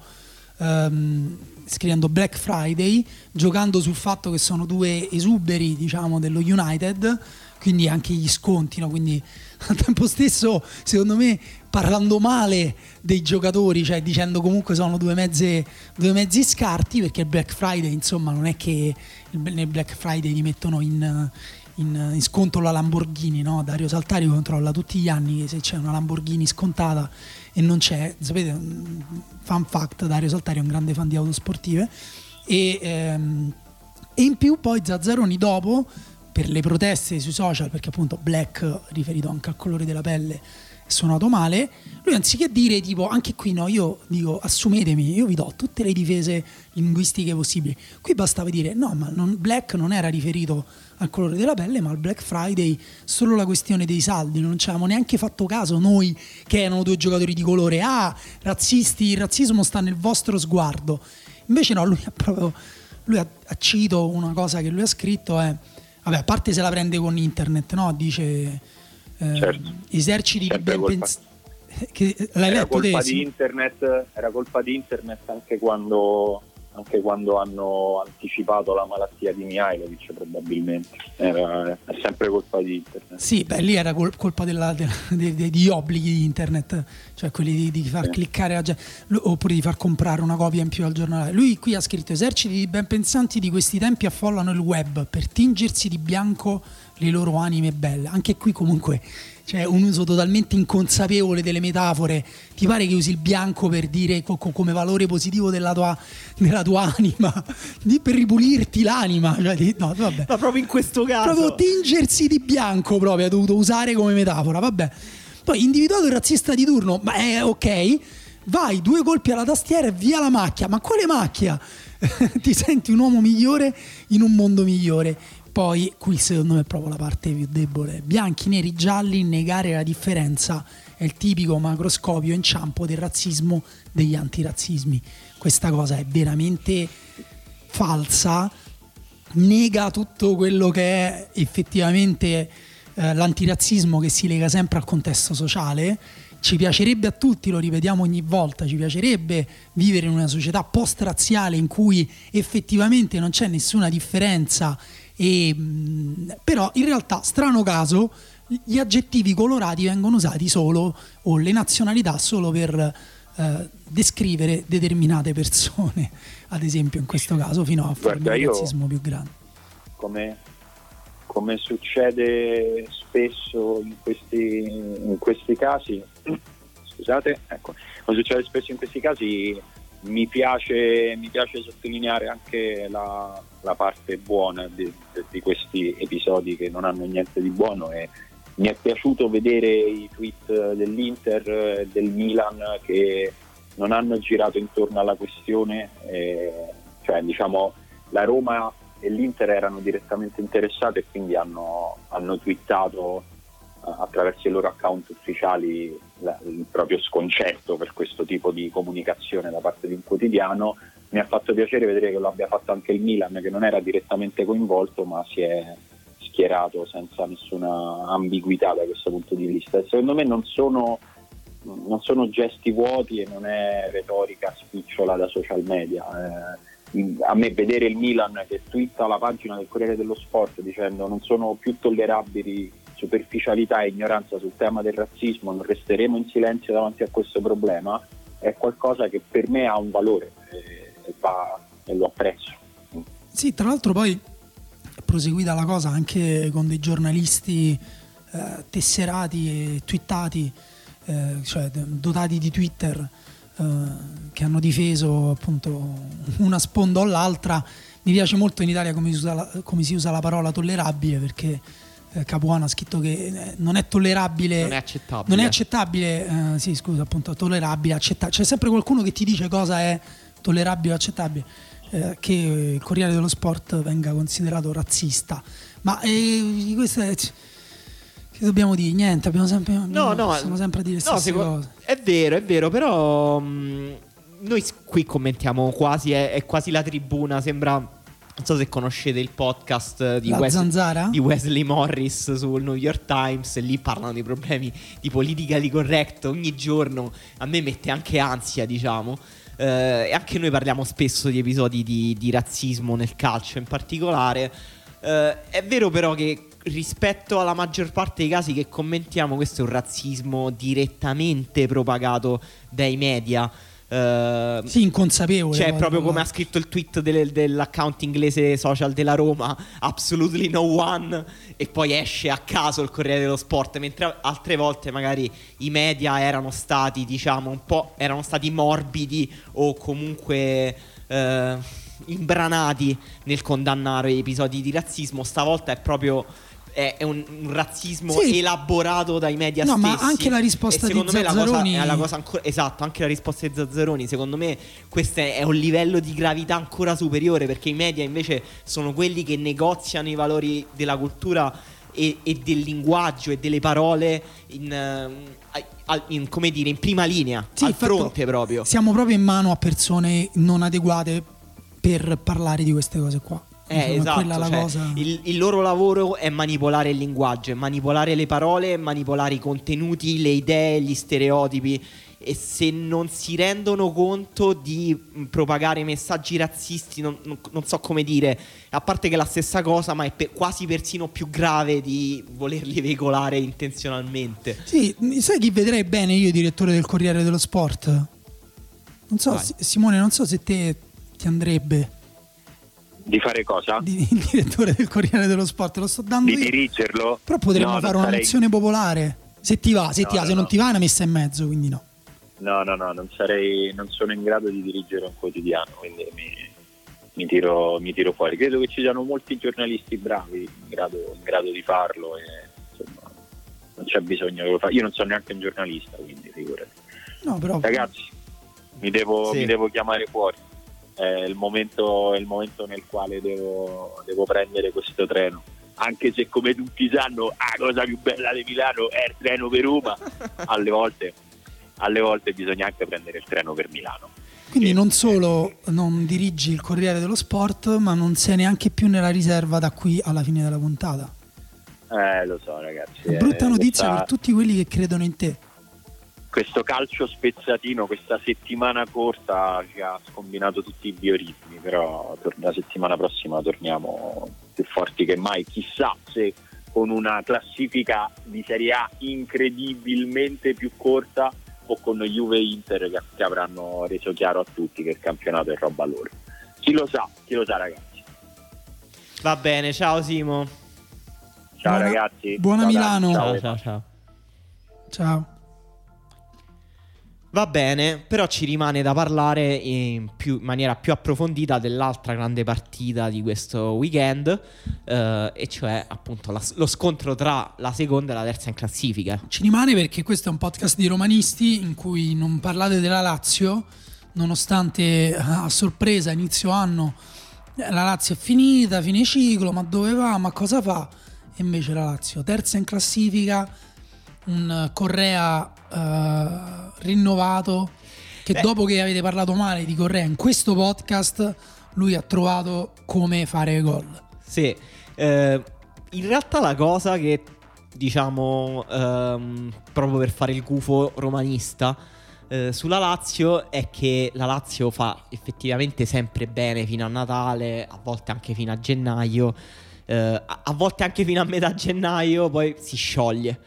scrivendo Black Friday, giocando sul fatto che sono due esuberi, diciamo, dello United, quindi anche gli sconti, no? Quindi al tempo stesso, secondo me, parlando male dei giocatori, cioè dicendo comunque sono due mezzi scarti, perché il Black Friday, insomma, non è che nel Black Friday li mettono in sconto la Lamborghini, no? Dario Saltari controlla tutti gli anni se c'è una Lamborghini scontata, e non c'è. Sapete, fun fact, Dario Saltari è un grande fan di auto sportive. E in più poi Zazzaroni, dopo, per le proteste sui social, perché appunto black, riferito anche al colore della pelle, suonato male, lui anziché dire tipo anche qui no, io dico assumetemi, io vi do tutte le difese linguistiche possibili, qui bastava dire no, ma black non era riferito al colore della pelle, ma al Black Friday solo la questione dei saldi. Non ci avevamo neanche fatto caso noi che erano due giocatori di colore. Razzisti, il razzismo sta nel vostro sguardo. Invece no, cito una cosa che lui ha scritto, a parte se la prende con internet, no, dice certo. Eserciti di ben pensare. Era colpa di internet anche quando hanno anticipato la malattia di Mihajlovic, probabilmente è sempre colpa di internet. Sì, beh, lì era colpa degli obblighi di internet, cioè quelli di far cliccare la gente, oppure di far comprare una copia in più al giornale. Lui qui ha scritto: eserciti di ben pensanti di questi tempi affollano il web per tingersi di bianco le loro anime belle. Anche qui comunque c'è un uso totalmente inconsapevole delle metafore. Ti pare che usi il bianco per dire come valore positivo della tua anima, per ripulirti l'anima, cioè, no, vabbè. Ma proprio in questo caso proprio tingersi di bianco proprio ha dovuto usare come metafora, vabbè. Poi individuato il razzista di turno, ma è ok, vai, 2 colpi alla tastiera e via la macchia. Ma quale macchia? Ti senti un uomo migliore in un mondo migliore. Poi qui secondo me è proprio la parte più debole. Bianchi, neri, gialli, negare la differenza è il tipico macroscopio inciampo del razzismo, degli antirazzismi. Questa cosa è veramente falsa, nega tutto quello che è effettivamente l'antirazzismo, che si lega sempre al contesto sociale. Ci piacerebbe a tutti, lo ripetiamo ogni volta, ci piacerebbe vivere in una società post-razziale in cui effettivamente non c'è nessuna differenza. Però in realtà, strano caso, gli aggettivi colorati vengono usati solo, o le nazionalità, solo per descrivere determinate persone, ad esempio in questo caso fino a fare il razzismo più grande. Come succede spesso in questi casi, scusate, ecco, come succede spesso in questi casi, mi piace sottolineare anche la parte buona di questi episodi che non hanno niente di buono, e Mi è piaciuto vedere i tweet dell'Inter e del Milan che non hanno girato intorno alla questione, cioè diciamo la Roma e l'Inter erano direttamente interessate e quindi hanno twittato attraverso i loro account ufficiali il proprio sconcerto per questo tipo di comunicazione da parte di un quotidiano. Mi ha fatto piacere vedere che lo abbia fatto anche il Milan, che non era direttamente coinvolto ma si è schierato senza nessuna ambiguità da questo punto di vista. E secondo me non sono gesti vuoti e non è retorica spicciola da social media. A me vedere il Milan che twitta la pagina del Corriere dello Sport dicendo non sono più tollerabili superficialità e ignoranza sul tema del razzismo, non resteremo in silenzio davanti a questo problema, è qualcosa che per me ha un valore e lo apprezzo. Sì, tra l'altro poi è proseguita la cosa anche con dei giornalisti tesserati e twittati, cioè dotati di Twitter, che hanno difeso appunto una sponda o l'altra. Mi piace molto in Italia come si usa la parola tollerabile, perché Capuano ha scritto che non è tollerabile, non è accettabile sì scusa appunto tollerabile, accettabile, c'è sempre qualcuno che ti dice cosa è tollerabile o accettabile, che il Corriere dello Sport venga considerato razzista, ma questo è... Che dobbiamo dire? Niente, possiamo sempre dire le stesse cose. È vero, però noi qui commentiamo quasi, è quasi la tribuna, sembra, non so se conoscete il podcast di Wesley Morris sul New York Times, e lì parlano dei problemi di politically correct ogni giorno, a me mette anche ansia, diciamo. E anche noi parliamo spesso di episodi di razzismo nel calcio in particolare. È vero però che rispetto alla maggior parte dei casi che commentiamo, questo è un razzismo direttamente propagato dai media, sì, inconsapevole. Cioè proprio come ha scritto il tweet dell'account inglese social della Roma, absolutely no one, e poi esce a caso il Corriere dello Sport, mentre altre volte magari i media erano stati, diciamo, un po' morbidi o comunque... imbranati nel condannare episodi di razzismo. Stavolta è proprio è un razzismo elaborato dai media stessi. Ma anche la risposta di Zazzaroni è la cosa ancora, esatto, anche la risposta di Zazzaroni, secondo me questo è un livello di gravità ancora superiore, perché i media invece sono quelli che negoziano i valori della cultura e del linguaggio e delle parole in prima linea, al fronte proprio. Siamo proprio in mano a persone non adeguate per parlare di queste cose qua. Insomma, esatto, cioè, cosa... il loro lavoro è manipolare il linguaggio, è manipolare le parole, è manipolare i contenuti, le idee, gli stereotipi, e se non si rendono conto di propagare messaggi razzisti, non so come dire, a parte che è la stessa cosa, ma è quasi persino più grave di volerli veicolare intenzionalmente. Sì, sai chi vedrei bene io direttore del Corriere dello Sport? Non so, Simone, non so se te... ti andrebbe di fare cosa? Il direttore del Corriere dello Sport, lo sto dando io. Di dirigerlo? Però potremmo fare una lezione popolare, se ti va, se non ti va è una messa in mezzo, quindi no. No, non sono in grado di dirigere un quotidiano, quindi mi tiro fuori. Credo che ci siano molti giornalisti bravi in grado di farlo, e insomma non c'è bisogno che lo fa. Io non sono neanche un giornalista, quindi figurati. No, però ragazzi, mi devo chiamare fuori. È il momento nel quale devo prendere questo treno, anche se come tutti sanno la cosa più bella di Milano è il treno per Roma. alle volte bisogna anche prendere il treno per Milano. Quindi non solo non dirigi il Corriere dello Sport, ma non sei neanche più nella riserva da qui alla fine della puntata. Lo so ragazzi, è brutta notizia per tutti quelli che credono in te. Questo calcio spezzatino, questa settimana corta ci ha scombinato tutti i bioritmi, però la settimana prossima torniamo più forti che mai, chissà se con una classifica di Serie A incredibilmente più corta o con Juve e Inter che avranno reso chiaro a tutti che il campionato è roba loro. Chi lo sa ragazzi. Va bene, ciao Simo. Ciao ragazzi. Buona Milano. Ciao. Va bene, però ci rimane da parlare in maniera più approfondita dell'altra grande partita di questo weekend, e cioè appunto lo scontro tra la seconda e la terza in classifica. Ci rimane perché questo è un podcast di romanisti in cui non parlate della Lazio, nonostante a sorpresa inizio anno la Lazio è finita, fine ciclo, ma dove va, ma cosa fa? E invece la Lazio terza in classifica, un Correa rinnovato, che dopo che avete parlato male di Correa in questo podcast, lui ha trovato come fare gol. Sì, in realtà la cosa che diciamo proprio per fare il gufo romanista sulla Lazio è che la Lazio fa effettivamente sempre bene fino a Natale, a volte anche fino a gennaio, a volte anche fino a metà gennaio, poi si scioglie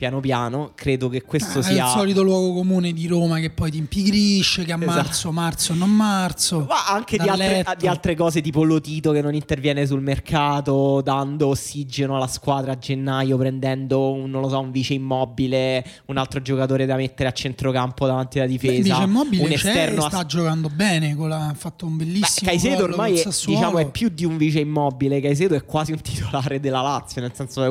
piano piano. Credo che questo sia il solito luogo comune di Roma che poi ti impigrisce, che a marzo non marzo, ma anche di altre cose tipo Lotito che non interviene sul mercato dando ossigeno alla squadra a gennaio, prendendo un vice Immobile, un altro giocatore da mettere a centrocampo davanti alla difesa. Beh, Immobile un esterno sta giocando bene, ha fatto un bellissimo Caicedo ormai è, diciamo, è più di un vice Immobile. Caicedo è quasi un titolare della Lazio, nel senso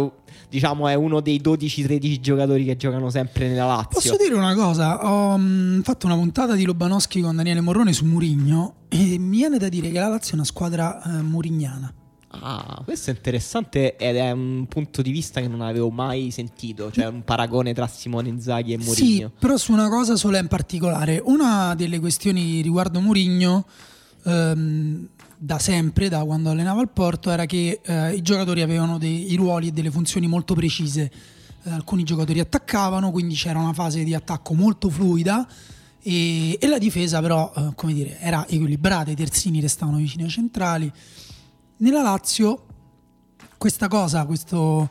è uno dei 12-13 giocatori che giocano sempre nella Lazio. Posso dire una cosa? Ho fatto una puntata di Lobanowski con Daniele Morrone su Mourinho e mi viene da dire che la Lazio è una squadra mourignana. Ah, questo è interessante ed è un punto di vista che non avevo mai sentito, cioè un paragone tra Simone Inzaghi e Mourinho. Sì, però su una cosa sola in particolare. Una delle questioni riguardo Mourinho da sempre, da quando allenava il Porto, era che i giocatori avevano dei ruoli e delle funzioni molto precise. Alcuni giocatori attaccavano, quindi c'era una fase di attacco molto fluida e la difesa però era equilibrata, i terzini restavano vicini ai centrali. Nella Lazio questa cosa, questo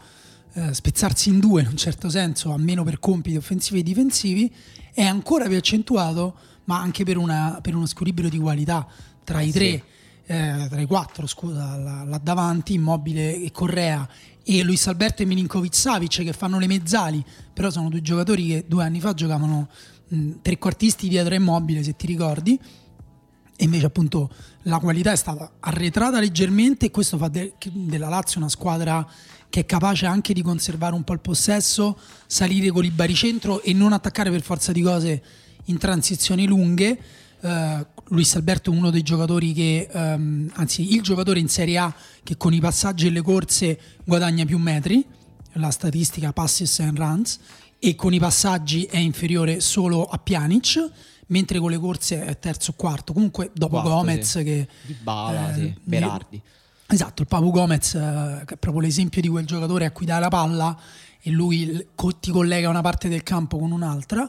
spezzarsi in due in un certo senso, almeno per compiti offensivi e difensivi, è ancora più accentuato, ma anche per uno squilibrio di qualità tra i tre, tra i quattro là davanti, Immobile e Correa e Luis Alberto e Milinkovic Savic, che fanno le mezzali, però sono due giocatori che 2 anni fa giocavano trequartisti dietro Immobile, se ti ricordi, e invece appunto la qualità è stata arretrata leggermente e questo fa della Lazio una squadra che è capace anche di conservare un po' il possesso, salire con il baricentro e non attaccare per forza di cose in transizioni lunghe. Luis Alberto è uno dei giocatori che il giocatore in Serie A che con i passaggi e le corse guadagna più metri, la statistica passes and runs, e con i passaggi è inferiore solo a Pjanic, mentre con le corse è terzo o quarto, comunque dopo Gomez, sì. Che Dybala, sì. Berardi, esatto, il Papu Gomez che è proprio l'esempio di quel giocatore a cui dai la palla e lui ti collega una parte del campo con un'altra.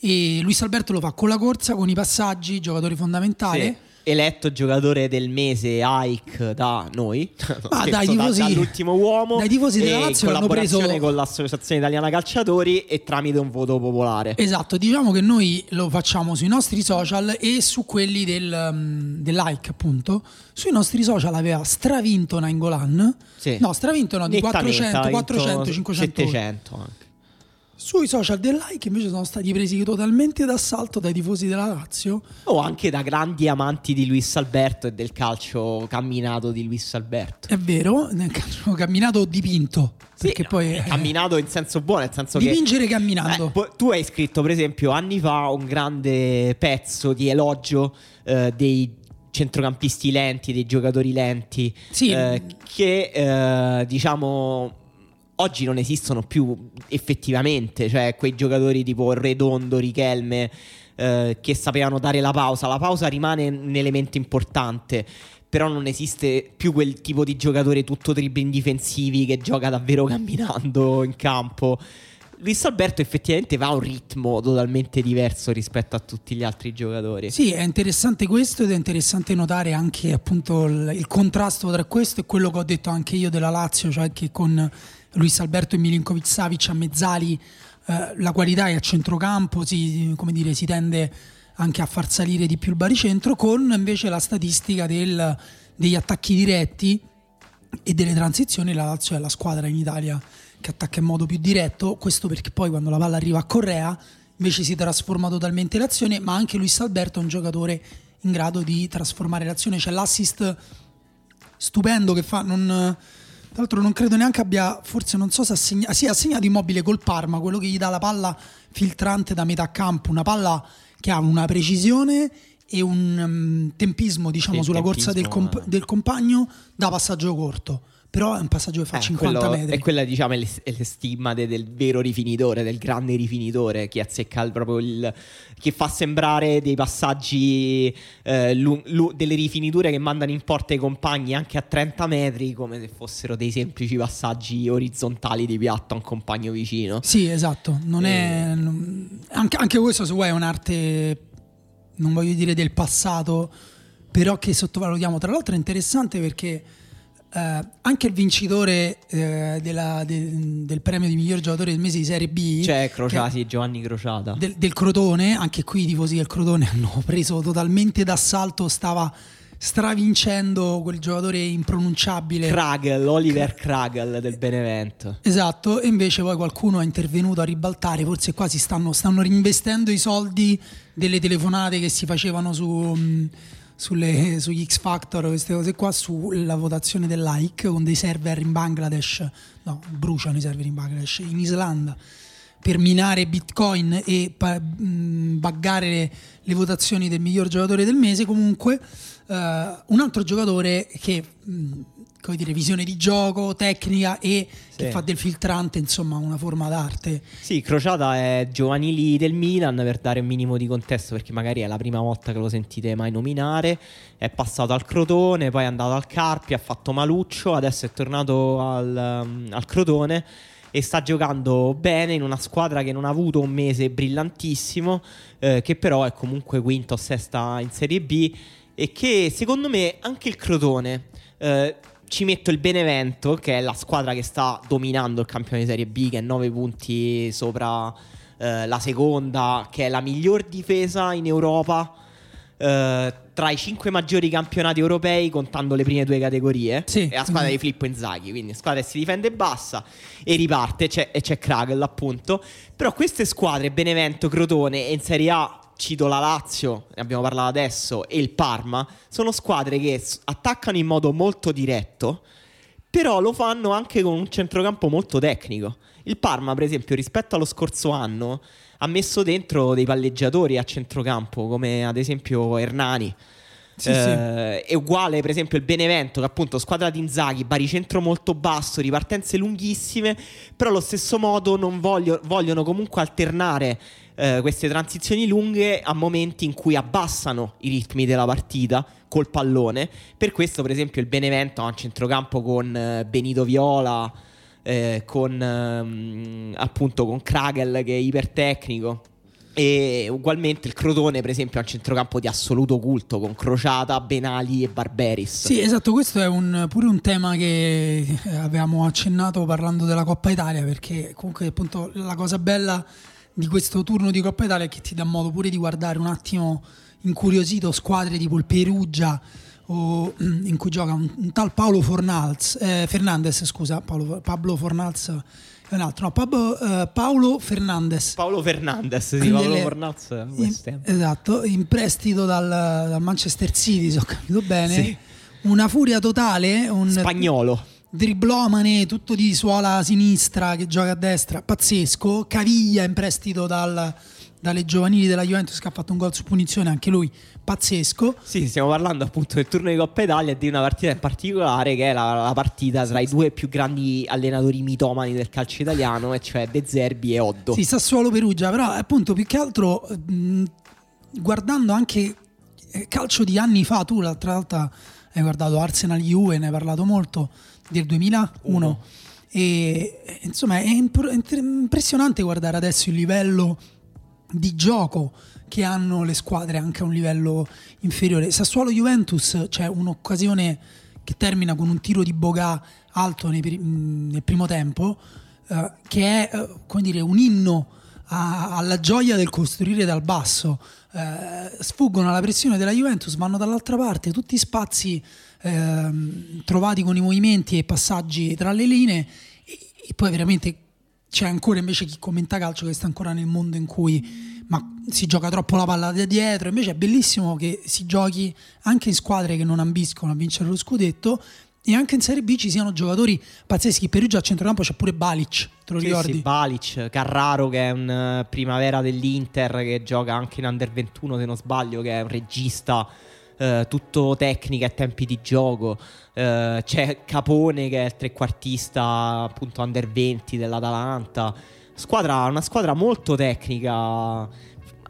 E Luis Alberto lo fa con la corsa, con i passaggi, giocatore fondamentale. Sì, eletto giocatore del mese AIC da noi, dai tifosi, dall'ultimo uomo, dai tifosi della Lazio, in collaborazione con l'Associazione Italiana Calciatori e tramite un voto popolare. Esatto, diciamo che noi lo facciamo sui nostri social e su quelli dell'AIC, appunto. Sui nostri social aveva stravinto Nainggolan, sì. No, stravinto no, di 400, 400, 500, 700 anche. Sui social del like invece sono stati presi totalmente d'assalto dai tifosi della Lazio o anche da grandi amanti di Luis Alberto e del calcio camminato di Luis Alberto. È vero, nel calcio camminato o dipinto, sì, perché poi camminato in senso buono, nel senso dipingere che camminando. Tu hai scritto per esempio anni fa un grande pezzo di elogio dei centrocampisti lenti, dei giocatori lenti, sì. Che diciamo oggi non esistono più effettivamente, cioè quei giocatori tipo Redondo, Richelme, che sapevano dare la pausa. La pausa rimane un elemento importante, però non esiste più quel tipo di giocatore tutto dribbling difensivi che gioca davvero camminando in campo. Luis Alberto effettivamente va a un ritmo totalmente diverso rispetto a tutti gli altri giocatori. Sì, è interessante questo ed è interessante notare anche appunto il contrasto tra questo e quello che ho detto anche io della Lazio, cioè che con Luis Alberto e Milinkovic Savic a mezzali la qualità è a centrocampo, si tende anche a far salire di più il baricentro, con invece la statistica degli attacchi diretti e delle transizioni. La Lazio è la squadra in Italia che attacca in modo più diretto, questo perché poi quando la palla arriva a Correa invece si trasforma totalmente in azione, ma anche Luis Alberto è un giocatore in grado di trasformare l'azione. C'è l'assist stupendo che fa, tra l'altro non credo neanche abbia, forse non so se ha segnato Immobile col Parma, quello che gli dà la palla filtrante da metà campo, una palla che ha una precisione e un tempismo, diciamo, sulla corsa del compagno da passaggio corto. Però è un passaggio che fa 50 metri. E quella, diciamo, è la stima del vero rifinitore, del grande rifinitore, che azzecca proprio che fa sembrare dei passaggi, delle rifiniture che mandano in porta i compagni anche a 30 metri, come se fossero dei semplici passaggi orizzontali di piatto a un compagno vicino. Sì, esatto. Anche questo, se vuoi, è un'arte, non voglio dire del passato, però che sottovalutiamo. Tra l'altro è interessante perché anche il vincitore del premio di miglior giocatore del mese di Serie B, cioè Giovanni Crociata del Crotone, anche qui i tifosi del Crotone hanno preso totalmente d'assalto, stava stravincendo quel giocatore impronunciabile Oliver Kragl del Benevento, esatto, e invece poi qualcuno è intervenuto a ribaltare. Forse qua si stanno reinvestendo i soldi delle telefonate che si facevano sugli X Factor, queste cose qua, sulla votazione dell'AIC con dei server in Bangladesh. No, bruciano i server in Bangladesh, in Islanda, per minare Bitcoin e buggare le votazioni del miglior giocatore del mese. Comunque un altro giocatore che, come dire, visione di gioco, tecnica e sì, che fa del filtrante, insomma, una forma d'arte. Sì, Crociata è giovanili del Milan, per dare un minimo di contesto, perché magari è la prima volta che lo sentite mai nominare. È passato al Crotone, poi è andato al Carpi, ha fatto Maluccio, adesso è tornato al Crotone e sta giocando bene in una squadra che non ha avuto un mese brillantissimo, che però è comunque quinta o sesta in Serie B, e che secondo me anche il Crotone, ci metto il Benevento, che è la squadra che sta dominando il campione di Serie B, che è 9 punti sopra la seconda, che è la miglior difesa in Europa, tra i 5 maggiori campionati europei, contando le prime due categorie. Sì. È la squadra di Filippo Inzaghi, quindi squadra che si difende bassa e riparte, c'è Kragl, appunto. Però queste squadre, Benevento, Crotone, e in Serie A cito la Lazio, ne abbiamo parlato adesso, e il Parma, sono squadre che attaccano in modo molto diretto, però lo fanno anche con un centrocampo molto tecnico. Il Parma, per esempio, rispetto allo scorso anno, ha messo dentro dei palleggiatori a centrocampo, come ad esempio Hernani. Sì, sì. È uguale per esempio il Benevento, che appunto squadra di Inzaghi, baricentro molto basso, ripartenze lunghissime, però allo stesso modo non vogliono comunque alternare queste transizioni lunghe a momenti in cui abbassano i ritmi della partita col pallone. Per questo per esempio il Benevento ha un centrocampo con Benito Viola, appunto con Kragl, che è ipertecnico. E ugualmente il Crotone, per esempio, ha un centrocampo di assoluto culto con Crociata, Benali e Barberis. Sì, esatto, questo è pure un tema che avevamo accennato parlando della Coppa Italia, perché comunque appunto la cosa bella di questo turno di Coppa Italia è che ti dà modo pure di guardare un attimo incuriosito squadre tipo il Perugia, o in cui gioca un tal Pablo Fornals è un altro, Paolo Fernandez. Paolo Fernandez, sì, Paolo Fornals esatto, in prestito dal Manchester City, se ho capito bene. Sì. Una furia totale, un spagnolo driblomane, tutto di suola sinistra, che gioca a destra, pazzesco. Caviglia in prestito dalle giovanili della Juventus, che ha fatto un gol su punizione, anche lui pazzesco. Sì, stiamo parlando appunto del turno di Coppa Italia e di una partita in particolare che è la partita tra i due più grandi allenatori mitomani del calcio italiano, e cioè De Zerbi e Oddo. Sì, Sassuolo-Perugia, però appunto più che altro guardando anche calcio di anni fa, tu l'altra volta hai guardato Arsenal-Juve, ne hai parlato molto, del 2001. E insomma è impressionante guardare adesso il livello di gioco che hanno le squadre anche a un livello inferiore. Sassuolo-Juventus, c'è un'occasione che termina con un tiro di Boga alto nel primo tempo, che è come dire un inno alla gioia del costruire dal basso. Sfuggono alla pressione della Juventus, vanno dall'altra parte, tutti spazi trovati con i movimenti e passaggi tra le linee, e poi veramente c'è ancora invece chi commenta calcio che sta ancora nel mondo in cui ma si gioca troppo la palla da dietro. Invece è bellissimo che si giochi anche in squadre che non ambiscono a vincere lo scudetto, e anche in Serie B ci siano giocatori pazzeschi. Perugia a centrocampo c'è pure Balic, te lo ricordi? Sì, Balic, Carraro che è un primavera dell'Inter che gioca anche in Under 21 se non sbaglio, che è un regista tutto tecnica e tempi di gioco. C'è Capone che è il trequartista appunto Under 20 dell'Atalanta. Una squadra molto tecnica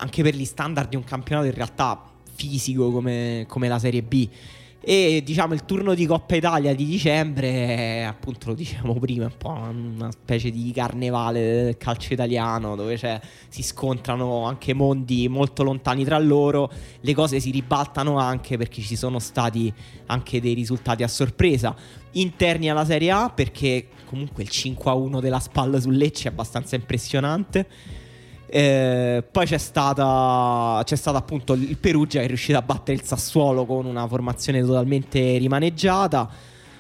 anche per gli standard di un campionato in realtà fisico come la Serie B. E diciamo il turno di Coppa Italia di dicembre è, appunto lo dicevamo prima, un po' una specie di carnevale del calcio italiano, dove si scontrano anche mondi molto lontani tra loro. Le cose si ribaltano anche perché ci sono stati anche dei risultati a sorpresa interni alla Serie A, perché comunque il 5-1 della SPAL su Lecce è abbastanza impressionante. Poi c'è stata appunto il Perugia che è riuscito a battere il Sassuolo con una formazione totalmente rimaneggiata.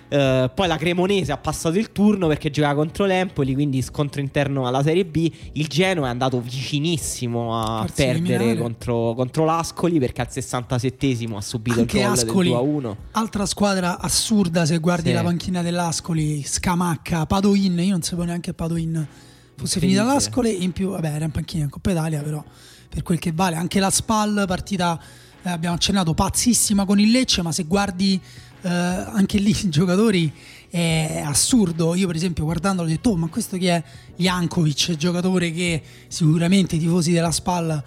Poi la Cremonese ha passato il turno perché giocava contro l'Empoli, quindi scontro interno alla Serie B. Il Genoa è andato vicinissimo a perdere contro l'Ascoli, perché al 67esimo ha subito anche il gol Ascoli, del 2-1. Altra squadra assurda, se guardi la panchina dell'Ascoli, Scamacca, Padoin. Io non sapevo neanche Padoin fosse finita l'Ascoli, in più vabbè era in panchina in Coppa Italia, però per quel che vale. Anche la SPAL, partita abbiamo accennato, pazzissima con il Lecce, ma se guardi anche lì i giocatori è assurdo. Io per esempio guardandolo ho detto, oh, ma questo chi è? Jankovic, giocatore che sicuramente i tifosi della SPAL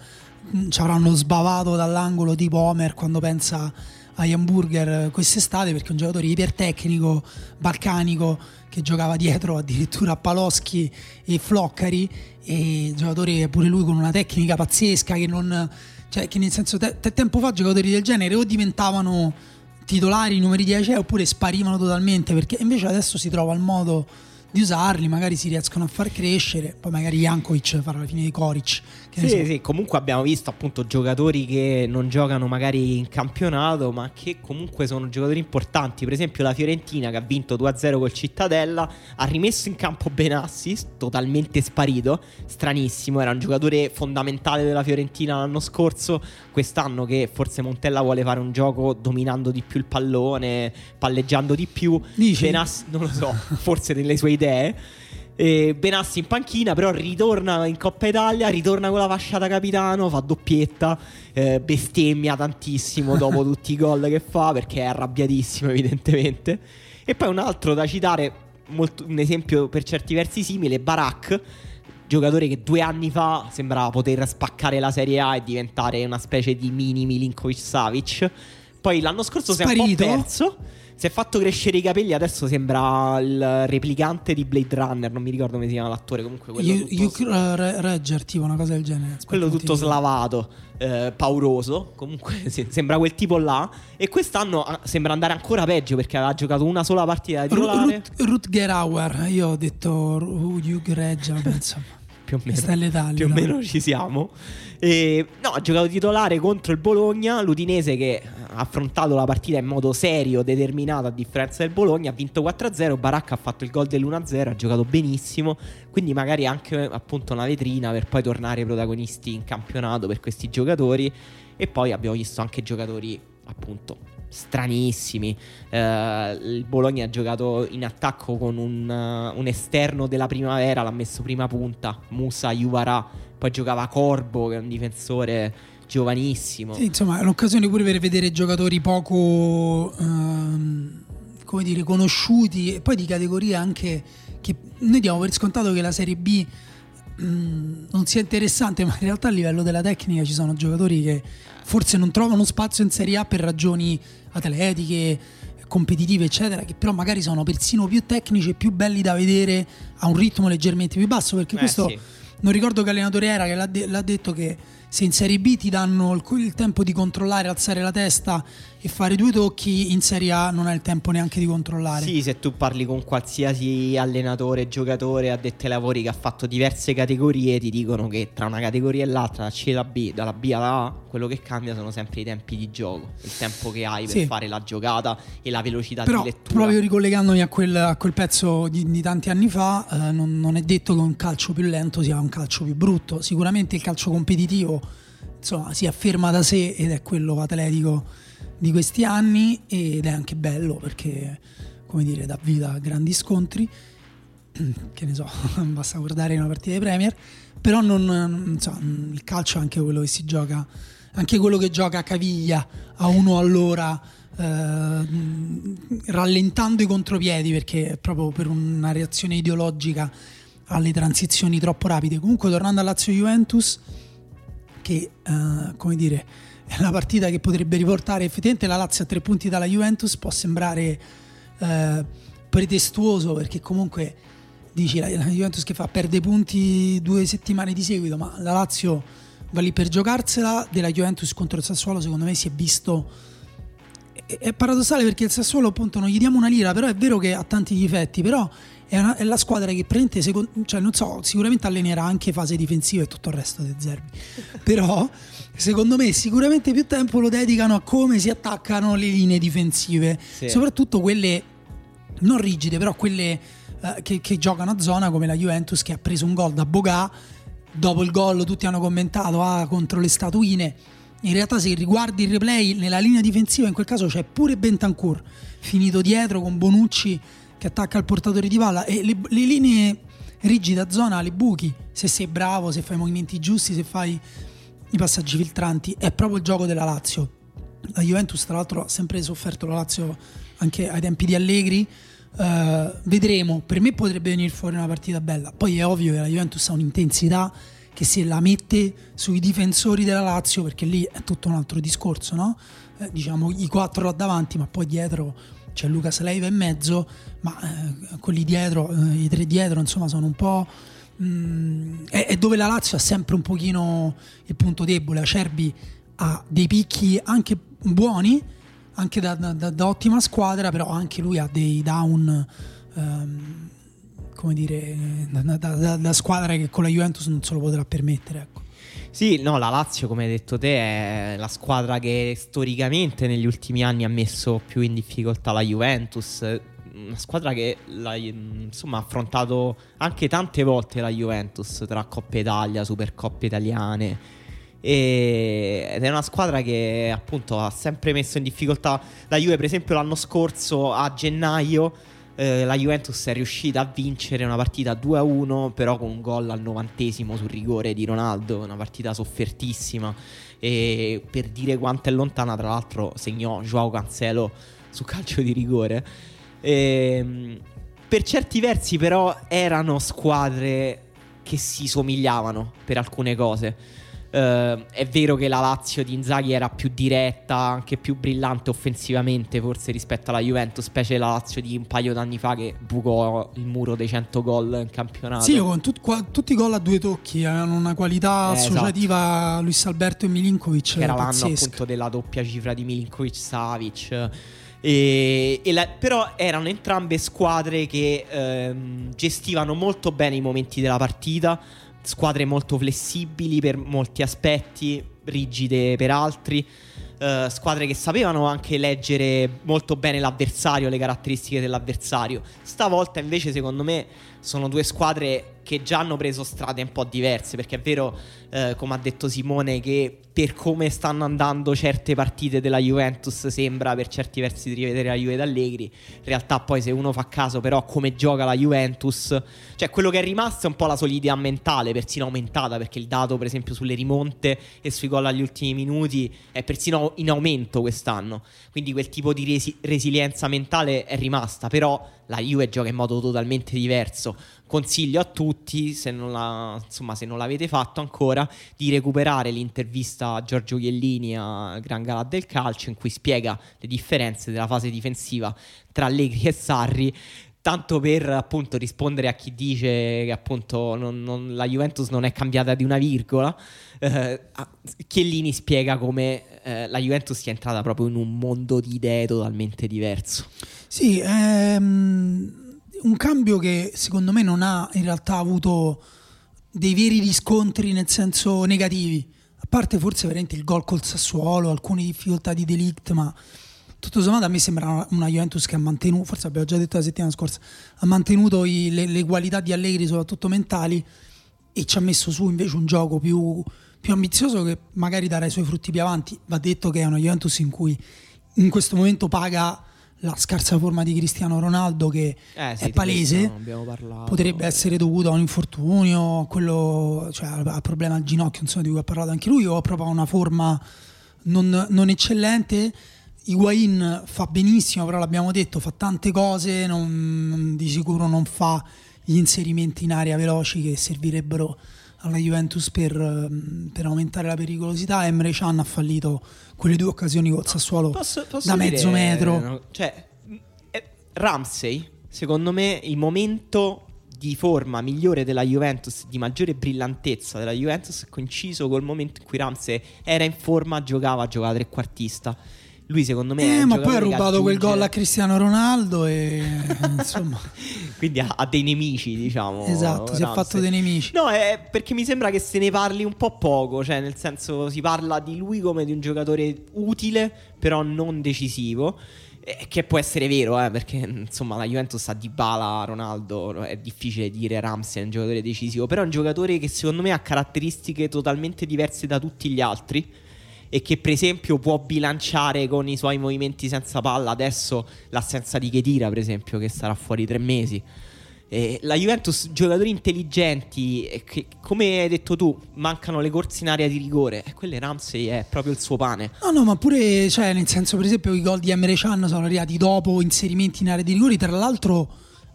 ci avranno sbavato dall'angolo tipo Homer quando pensa agli hamburger quest'estate, perché è un giocatore ipertecnico, balcanico, che giocava dietro addirittura a Paloschi e Floccari, e giocatore pure lui con una tecnica pazzesca che non, cioè che nel senso tempo fa giocatori del genere o diventavano titolari numeri 10 oppure sparivano totalmente, perché invece adesso si trova il modo di usarli, magari si riescono a far crescere. Poi magari Jankovic farà la fine di Koric, che sì, comunque abbiamo visto appunto giocatori che non giocano magari in campionato, ma che comunque sono giocatori importanti. Per esempio la Fiorentina, che ha vinto 2-0 col Cittadella, ha rimesso in campo Benassi, totalmente sparito, stranissimo, era un giocatore fondamentale della Fiorentina l'anno scorso. Quest'anno che forse Montella vuole fare un gioco dominando di più il pallone, palleggiando di più, dici? Benassi, non lo so, forse nelle sue idee. Benassi in panchina, però ritorna in Coppa Italia, ritorna con la fascia da capitano, fa doppietta, bestemmia tantissimo dopo tutti i gol che fa, perché è arrabbiatissimo evidentemente. E poi un altro da citare, un esempio per certi versi simile, Barak, giocatore che 2 anni fa sembrava poter spaccare la Serie A e diventare una specie di mini Milinkovic-Savic. Poi l'anno scorso sparito, si è un po' perso, si è fatto crescere i capelli, adesso sembra il replicante di Blade Runner, non mi ricordo come si chiama l'attore, comunque quello Regger, tipo una cosa del genere, quello tutto slavato, pauroso, comunque sembra quel tipo là. E quest'anno sembra andare ancora peggio, perché aveva giocato una sola partita da titolare. Rutger Hauer, io ho detto Hugh Regger, penso. Più o meno ci siamo. Ha giocato titolare contro il Bologna, l'Udinese che ha affrontato la partita in modo serio, determinato, a differenza del Bologna. Ha vinto 4-0, Baracca ha fatto il gol dell'1-0, ha giocato benissimo. Quindi magari anche appunto una vetrina per poi tornare protagonisti in campionato per questi giocatori. E poi abbiamo visto anche giocatori appunto stranissimi. Il Bologna ha giocato in attacco con un esterno della primavera, l'ha messo prima punta, Musa Iuvarà. Poi giocava Corbo, che è un difensore giovanissimo. Sì, insomma è l'occasione pure per vedere giocatori poco come dire, conosciuti, e poi di categoria anche che noi diamo per scontato che la Serie B non sia interessante, ma in realtà a livello della tecnica ci sono giocatori che forse non trovano spazio in Serie A per ragioni atletiche, competitive eccetera, che però magari sono persino più tecnici e più belli da vedere a un ritmo leggermente più basso, perché questo sì. Non ricordo che allenatore era che l'ha detto, che se in Serie B ti danno il tempo di controllare, alzare la testa e fare due tocchi, in Serie A non hai il tempo neanche di controllare. Sì, se tu parli con qualsiasi allenatore, giocatore, addetto ai lavori che ha fatto diverse categorie, ti dicono che tra una categoria e l'altra, da C alla B, dalla B alla A, quello che cambia sono sempre i tempi di gioco, il tempo che hai per fare la giocata e la velocità di lettura. Proprio ricollegandomi a quel pezzo di tanti anni fa, non è detto che un calcio più lento sia un calcio più brutto. Sicuramente il calcio competitivo, insomma, si afferma da sé ed è quello atletico di questi anni, ed è anche bello perché, come dire, dà vita a grandi scontri, che ne so, basta guardare una partita di Premier. Però non, insomma, il calcio è anche quello che si gioca, anche quello che gioca a caviglia, a uno all'ora, rallentando i contropiedi, perché proprio per una reazione ideologica alle transizioni troppo rapide. Comunque, tornando a Lazio-Juventus, che, come dire, è la partita che potrebbe riportare effettivamente la Lazio a 3 punti dalla Juventus. Può sembrare pretestuoso, perché comunque dici la Juventus che fa, perde punti 2 settimane di seguito, ma la Lazio va lì per giocarsela. Della Juventus contro il Sassuolo secondo me si è visto, è paradossale perché il Sassuolo, appunto, non gli diamo una lira, però è vero che ha tanti difetti, però è la squadra che prende, cioè non so, sicuramente allenerà anche fase difensiva e tutto il resto dei Zerbi, però secondo me sicuramente più tempo lo dedicano a come si attaccano le linee difensive, soprattutto quelle non rigide, però quelle che giocano a zona, come la Juventus che ha preso un gol da Boga. Dopo il gol tutti hanno commentato contro le statuine. In realtà, se riguardi il replay, nella linea difensiva in quel caso c'è pure Bentancur finito dietro con Bonucci che attacca il portatore di palla, e le linee rigide a zona le buchi se sei bravo, se fai i movimenti giusti, se fai i passaggi filtranti. È proprio il gioco della Lazio. La Juventus, tra l'altro, ha sempre sofferto la Lazio anche ai tempi di Allegri. Vedremo, per me potrebbe venire fuori una partita bella. Poi è ovvio che la Juventus ha un'intensità che se la mette sui difensori della Lazio, perché lì è tutto un altro discorso, no? Diciamo i 4 là davanti, ma poi dietro c'è Lucas Leiva in mezzo, ma quelli dietro, i 3 dietro, insomma, sono un po'... è dove la Lazio ha sempre un pochino il punto debole. Acerbi ha dei picchi anche buoni, anche da ottima squadra, però anche lui ha dei down, come dire, da squadra che con la Juventus non se lo potrà permettere, ecco. Sì, no, la Lazio, come hai detto te, è la squadra che storicamente negli ultimi anni ha messo più in difficoltà la Juventus. Una squadra che ha affrontato anche tante volte la Juventus, tra Coppa Italia, Supercoppe italiane, ed è una squadra che, appunto, ha sempre messo in difficoltà la Juve. Per esempio l'anno scorso a gennaio la Juventus è riuscita a vincere una partita 2-1, però con un gol al 90° sul rigore di Ronaldo, una partita soffertissima, e per dire quanto è lontana, tra l'altro segnò Joao Cancelo su calcio di rigore. Per certi versi però erano squadre che si somigliavano per alcune cose. È vero che la Lazio di Inzaghi era più diretta, anche più brillante offensivamente forse rispetto alla Juventus, specie la Lazio di un paio d'anni fa che bucò il muro dei 100 gol in campionato. Sì, con tutti i gol a 2 tocchi, avevano una qualità associativa, esatto. Luis Alberto e Milinkovic, che era l'anno, appunto, della doppia cifra di Milinkovic-Savic. Però erano entrambe squadre che gestivano molto bene i momenti della partita, squadre molto flessibili per molti aspetti, rigide per altri, squadre che sapevano anche leggere molto bene l'avversario, le caratteristiche dell'avversario. Stavolta invece, secondo me, sono due squadre che già hanno preso strade un po' diverse, perché è vero, come ha detto Simone, che per come stanno andando certe partite della Juventus sembra per certi versi di rivedere la Juve d'Allegri. In realtà poi, se uno fa caso però come gioca la Juventus, cioè quello che è rimasto è un po' la solidità mentale, persino aumentata, perché il dato, per esempio, sulle rimonte e sui gol agli ultimi minuti è persino in aumento quest'anno, quindi quel tipo di resilienza mentale è rimasta. Però la Juve gioca in modo totalmente diverso. Consiglio a tutti, se non l'avete fatto ancora, di recuperare l'intervista a Giorgio Chiellini a Gran Galà del Calcio, in cui spiega le differenze della fase difensiva tra Allegri e Sarri, Tanto per appunto rispondere a chi dice che appunto la Juventus non è cambiata di una virgola, Chiellini spiega come la Juventus sia entrata proprio in un mondo di idee totalmente diverso. Sì, un cambio che secondo me non ha in realtà avuto dei veri riscontri, nel senso, negativi, a parte forse veramente il gol col Sassuolo, alcune difficoltà di De Ligt, ma tutto sommato a me sembra una Juventus che ha mantenuto, forse abbiamo già detto la settimana scorsa, ha mantenuto le qualità di Allegri, soprattutto mentali, e ci ha messo su invece un gioco più ambizioso che magari darà i suoi frutti più avanti. Va detto che è una Juventus in cui in questo momento paga la scarsa forma di Cristiano Ronaldo, che sì, è palese, potrebbe essere dovuto a un infortunio, a quello, cioè al problema al ginocchio, insomma, di cui ha parlato anche lui, o proprio a una forma non eccellente. Higuain fa benissimo, però l'abbiamo detto, fa tante cose, di sicuro non fa gli inserimenti in area veloci che servirebbero alla Juventus per aumentare la pericolosità. Emre Can ha fallito quelle due occasioni col Sassuolo da mezzo metro. Cioè, Ramsey, secondo me, il momento di forma migliore della Juventus, di maggiore brillantezza della Juventus, è coinciso col momento in cui Ramsey era in forma, giocava trequartista. Lui secondo me ma poi ha rubato quel gol a Cristiano Ronaldo e insomma quindi ha dei nemici, diciamo. Esatto, si è fatto dei nemici. No, è perché mi sembra che se ne parli un po' poco, cioè nel senso si parla di lui come di un giocatore utile però non decisivo, che può essere vero, perché insomma la Juventus ha Dybala, Ronaldo, è difficile dire Ramsey è un giocatore decisivo, però è un giocatore che secondo me ha caratteristiche totalmente diverse da tutti gli altri e che per esempio può bilanciare con i suoi movimenti senza palla adesso l'assenza di Khedira, per esempio, che sarà fuori 3 mesi. La Juventus, giocatori intelligenti, che, come hai detto tu, mancano le corse in area di rigore, e quelle Ramsey è proprio il suo pane. No, ma pure, cioè, nel senso, per esempio i gol di Emre Can sono arrivati dopo inserimenti in area di rigore, tra l'altro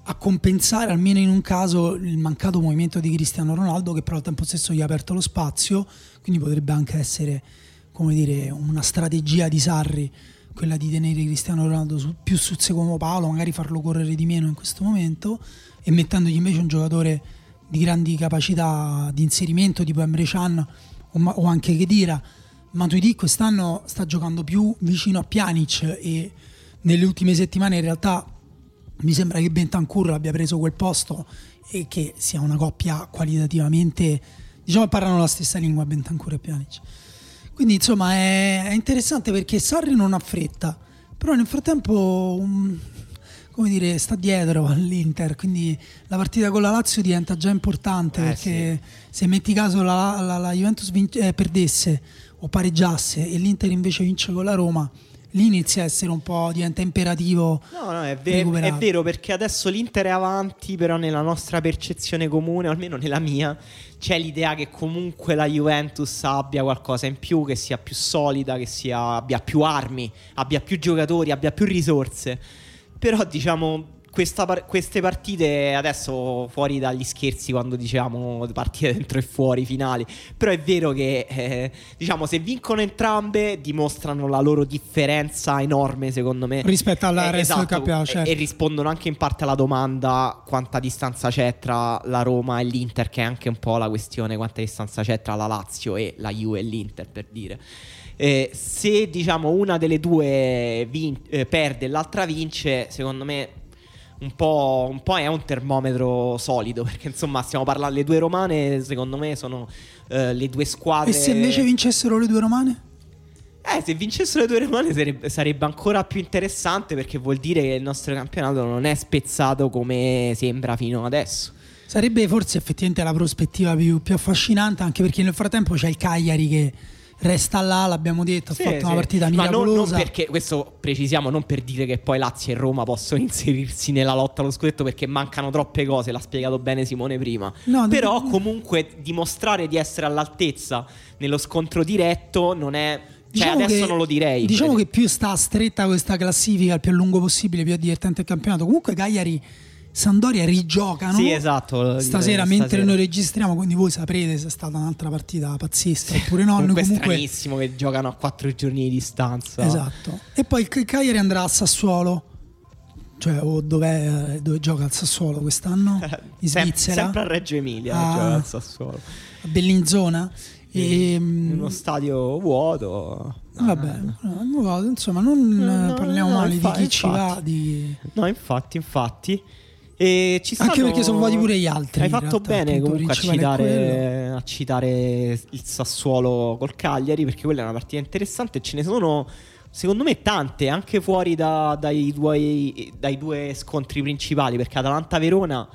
a compensare, almeno in un caso, il mancato movimento di Cristiano Ronaldo, che però al tempo stesso gli ha aperto lo spazio, quindi potrebbe anche essere, come dire, una strategia di Sarri, quella di tenere Cristiano Ronaldo più sul secondo palo, magari farlo correre di meno in questo momento, e mettendogli invece un giocatore di grandi capacità di inserimento tipo Emre Can o anche Khedira. Matuidi quest'anno sta giocando più vicino a Pjanic, e nelle ultime settimane in realtà mi sembra che Bentancur abbia preso quel posto e che sia una coppia qualitativamente, diciamo, parlano la stessa lingua Bentancur e Pjanic. Quindi insomma è interessante perché Sarri non ha fretta, però nel frattempo, come dire, sta dietro all'Inter, quindi la partita con la Lazio diventa già importante, perché sì, se metti caso la Juventus perdesse o pareggiasse e l'Inter invece vince con la Roma, lì inizia a essere un po', diventa imperativo. No, è vero, perché adesso l'Inter è avanti, però nella nostra percezione comune, o almeno nella mia, c'è l'idea che comunque la Juventus abbia qualcosa in più, che sia più solida, che abbia più armi, abbia più giocatori, abbia più risorse. Però diciamo queste partite, adesso fuori dagli scherzi quando diciamo partite dentro e fuori, finali, però è vero che diciamo se vincono entrambe dimostrano la loro differenza enorme, secondo me, rispetto al resto del campionato, certo. E rispondono anche in parte alla domanda quanta distanza c'è tra la Roma e l'Inter, che è anche un po' la questione, quanta distanza c'è tra la Lazio e la Juve e l'Inter, per dire. Se diciamo una delle due perde e l'altra vince, secondo me un po' è un termometro solido, perché insomma stiamo parlando, le due romane secondo me sono le due squadre. E se invece vincessero le due romane? Se vincessero le due romane sarebbe ancora più interessante, perché vuol dire che il nostro campionato non è spezzato come sembra fino adesso. Sarebbe forse effettivamente la prospettiva più affascinante, anche perché nel frattempo c'è il Cagliari che resta là, l'abbiamo detto, ha fatto una partita miracolosa. Ma non perché, questo precisiamo, non per dire che poi Lazio e Roma possono inserirsi nella lotta allo scudetto, perché mancano troppe cose, l'ha spiegato bene Simone prima. Però comunque dimostrare di essere all'altezza nello scontro diretto non è, diciamo, cioè adesso che, non lo direi. Diciamo che più sta stretta questa classifica, il più a lungo possibile, più è divertente il campionato. Comunque Cagliari Sampdoria rigiocano, sì, esatto, stasera mentre noi registriamo, quindi voi saprete se è stata un'altra partita pazzesca oppure no. Comunque è stranissimo che giocano a 4 giorni di distanza. Esatto. E poi il Cagliari andrà a Sassuolo, Cioè, o dove gioca al Sassuolo quest'anno? In Svizzera. Sempre a Reggio Emilia gioca al Sassuolo. A Bellinzona. In uno stadio vuoto. Vabbè, insomma, non parliamo male di chi infatti, ci va. No, infatti. E ci stanno... Anche perché sono vuoti pure gli altri. Hai fatto bene comunque a citare il Sassuolo col Cagliari, perché quella è una partita interessante e ce ne sono, secondo me, tante anche fuori dai due scontri principali, perché Atalanta-Verona,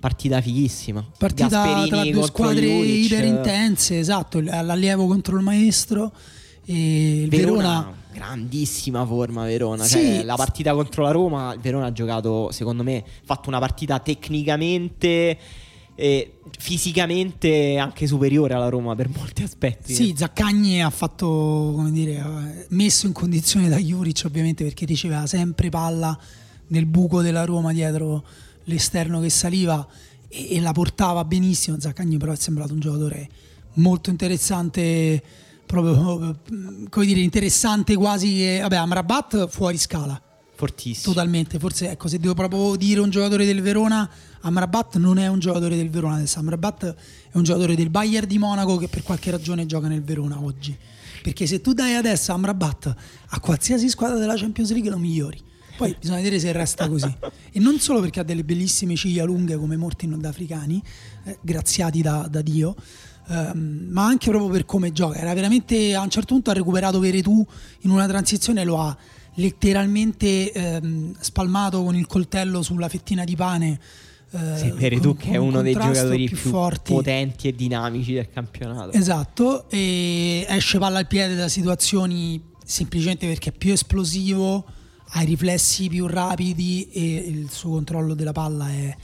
partita fighissima. Partita Gasperini tra due squadre iperintense, esatto, l'allievo contro il maestro. E il Verona grandissima forma, Verona, sì, cioè, la partita contro la Roma, il Verona ha giocato, secondo me, fatto una partita tecnicamente e fisicamente anche superiore alla Roma per molti aspetti. Sì, Zaccagni ha fatto, come dire, messo in condizione da Juric, ovviamente, perché riceveva sempre palla nel buco della Roma dietro l'esterno che saliva e la portava benissimo. Zaccagni però è sembrato un giocatore molto interessante, proprio, come dire, interessante quasi. Vabbè, Amrabat fuori scala, fortissimo, totalmente. Forse, ecco, se devo proprio dire un giocatore del Verona, Amrabat non è un giocatore del Verona adesso. Amrabat è un giocatore del Bayern di Monaco che per qualche ragione gioca nel Verona oggi, perché se tu dai adesso Amrabat a qualsiasi squadra della Champions League lo migliori. Poi bisogna vedere se resta così. E non solo perché ha delle bellissime ciglia lunghe come molti nordafricani, graziati da Dio, ma anche proprio per come gioca. Era veramente, a un certo punto ha recuperato Veretout in una transizione, lo ha letteralmente spalmato con il coltello sulla fettina di pane. Veretout, che è uno dei giocatori più forti, potenti e dinamici del campionato. Esatto, e esce palla al piede da situazioni semplicemente perché è più esplosivo, ha i riflessi più rapidi e il suo controllo della palla è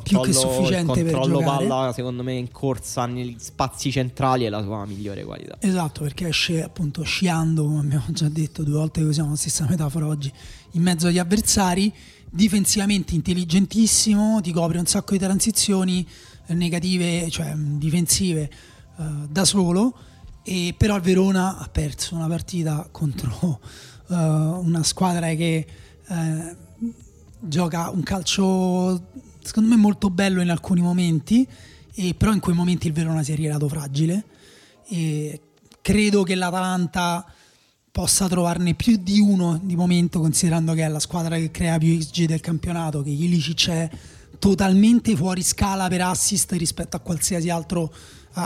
più che sufficiente per giocare. Il controllo palla, secondo me, in corsa negli spazi centrali è la sua migliore qualità. Esatto, perché esce appunto sciando, come abbiamo già detto due volte che usiamo la stessa metafora oggi, in mezzo agli avversari. Difensivamente intelligentissimo, ti copre un sacco di transizioni negative, cioè difensive, da solo. E però il Verona ha perso una partita contro una squadra che gioca un calcio secondo me molto bello in alcuni momenti, e però in quei momenti il Verona si è rivelato fragile, e credo che l'Atalanta possa trovarne più di uno di momento, considerando che è la squadra che crea più XG del campionato, che Ilicic è totalmente fuori scala per assist rispetto a qualsiasi altro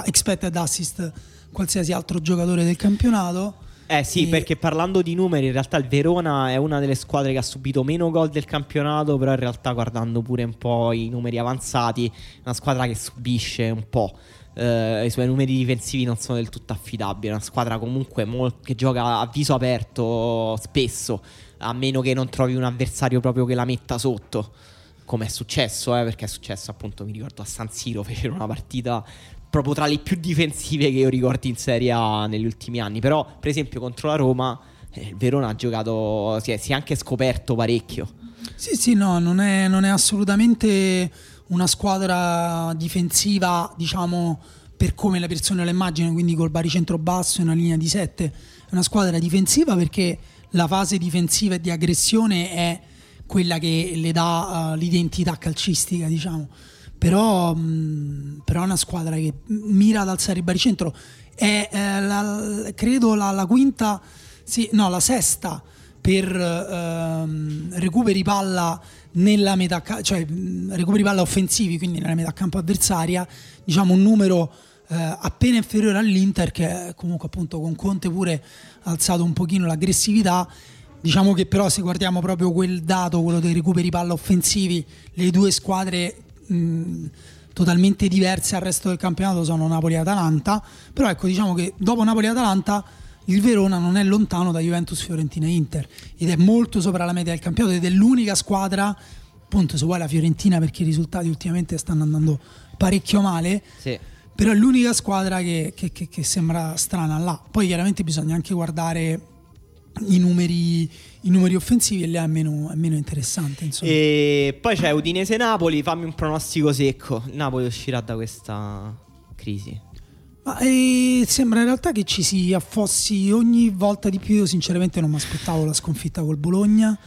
expected assist, qualsiasi altro giocatore del campionato. Sì, perché parlando di numeri, in realtà il Verona è una delle squadre che ha subito meno gol del campionato, però in realtà, guardando pure un po' i numeri avanzati, è una squadra che subisce un po'. I suoi numeri difensivi non sono del tutto affidabili. È una squadra comunque che gioca a viso aperto spesso, a meno che non trovi un avversario proprio che la metta sotto, come è successo, perché è successo appunto, mi ricordo, a San Siro fecero una partita proprio tra le più difensive che io ricordi in Serie A negli ultimi anni. Però, per esempio, contro la Roma il Verona ha giocato, si è anche scoperto parecchio. Sì, no, non è assolutamente una squadra difensiva, diciamo, per come la persona la immagina, quindi col baricentro basso e una linea di 7. È una squadra difensiva perché la fase difensiva e di aggressione è quella che le dà l'identità calcistica, diciamo. Però è una squadra che mira ad alzare il baricentro. È la sesta per recuperi palla nella metà, cioè recuperi palla offensivi, quindi nella metà campo avversaria, diciamo un numero appena inferiore all'Inter, che comunque appunto con Conte pure ha alzato un pochino l'aggressività. Diciamo che però, se guardiamo proprio quel dato, quello dei recuperi palla offensivi, le due squadre totalmente diverse al resto del campionato sono Napoli e Atalanta. Però ecco, diciamo che dopo Napoli e Atalanta il Verona non è lontano da Juventus, Fiorentina e Inter, ed è molto sopra la media del campionato, ed è l'unica squadra, appunto, se vuoi la Fiorentina, perché i risultati ultimamente stanno andando parecchio male, sì. Però è l'unica squadra che sembra strana là. Poi chiaramente bisogna anche guardare i numeri offensivi, e lì è meno interessante, insomma. E poi c'è Udinese-Napoli. Fammi un pronostico secco: il Napoli uscirà da questa crisi? Ma sembra in realtà che ci si affossi ogni volta di più. Io sinceramente non mi aspettavo la sconfitta col Bologna,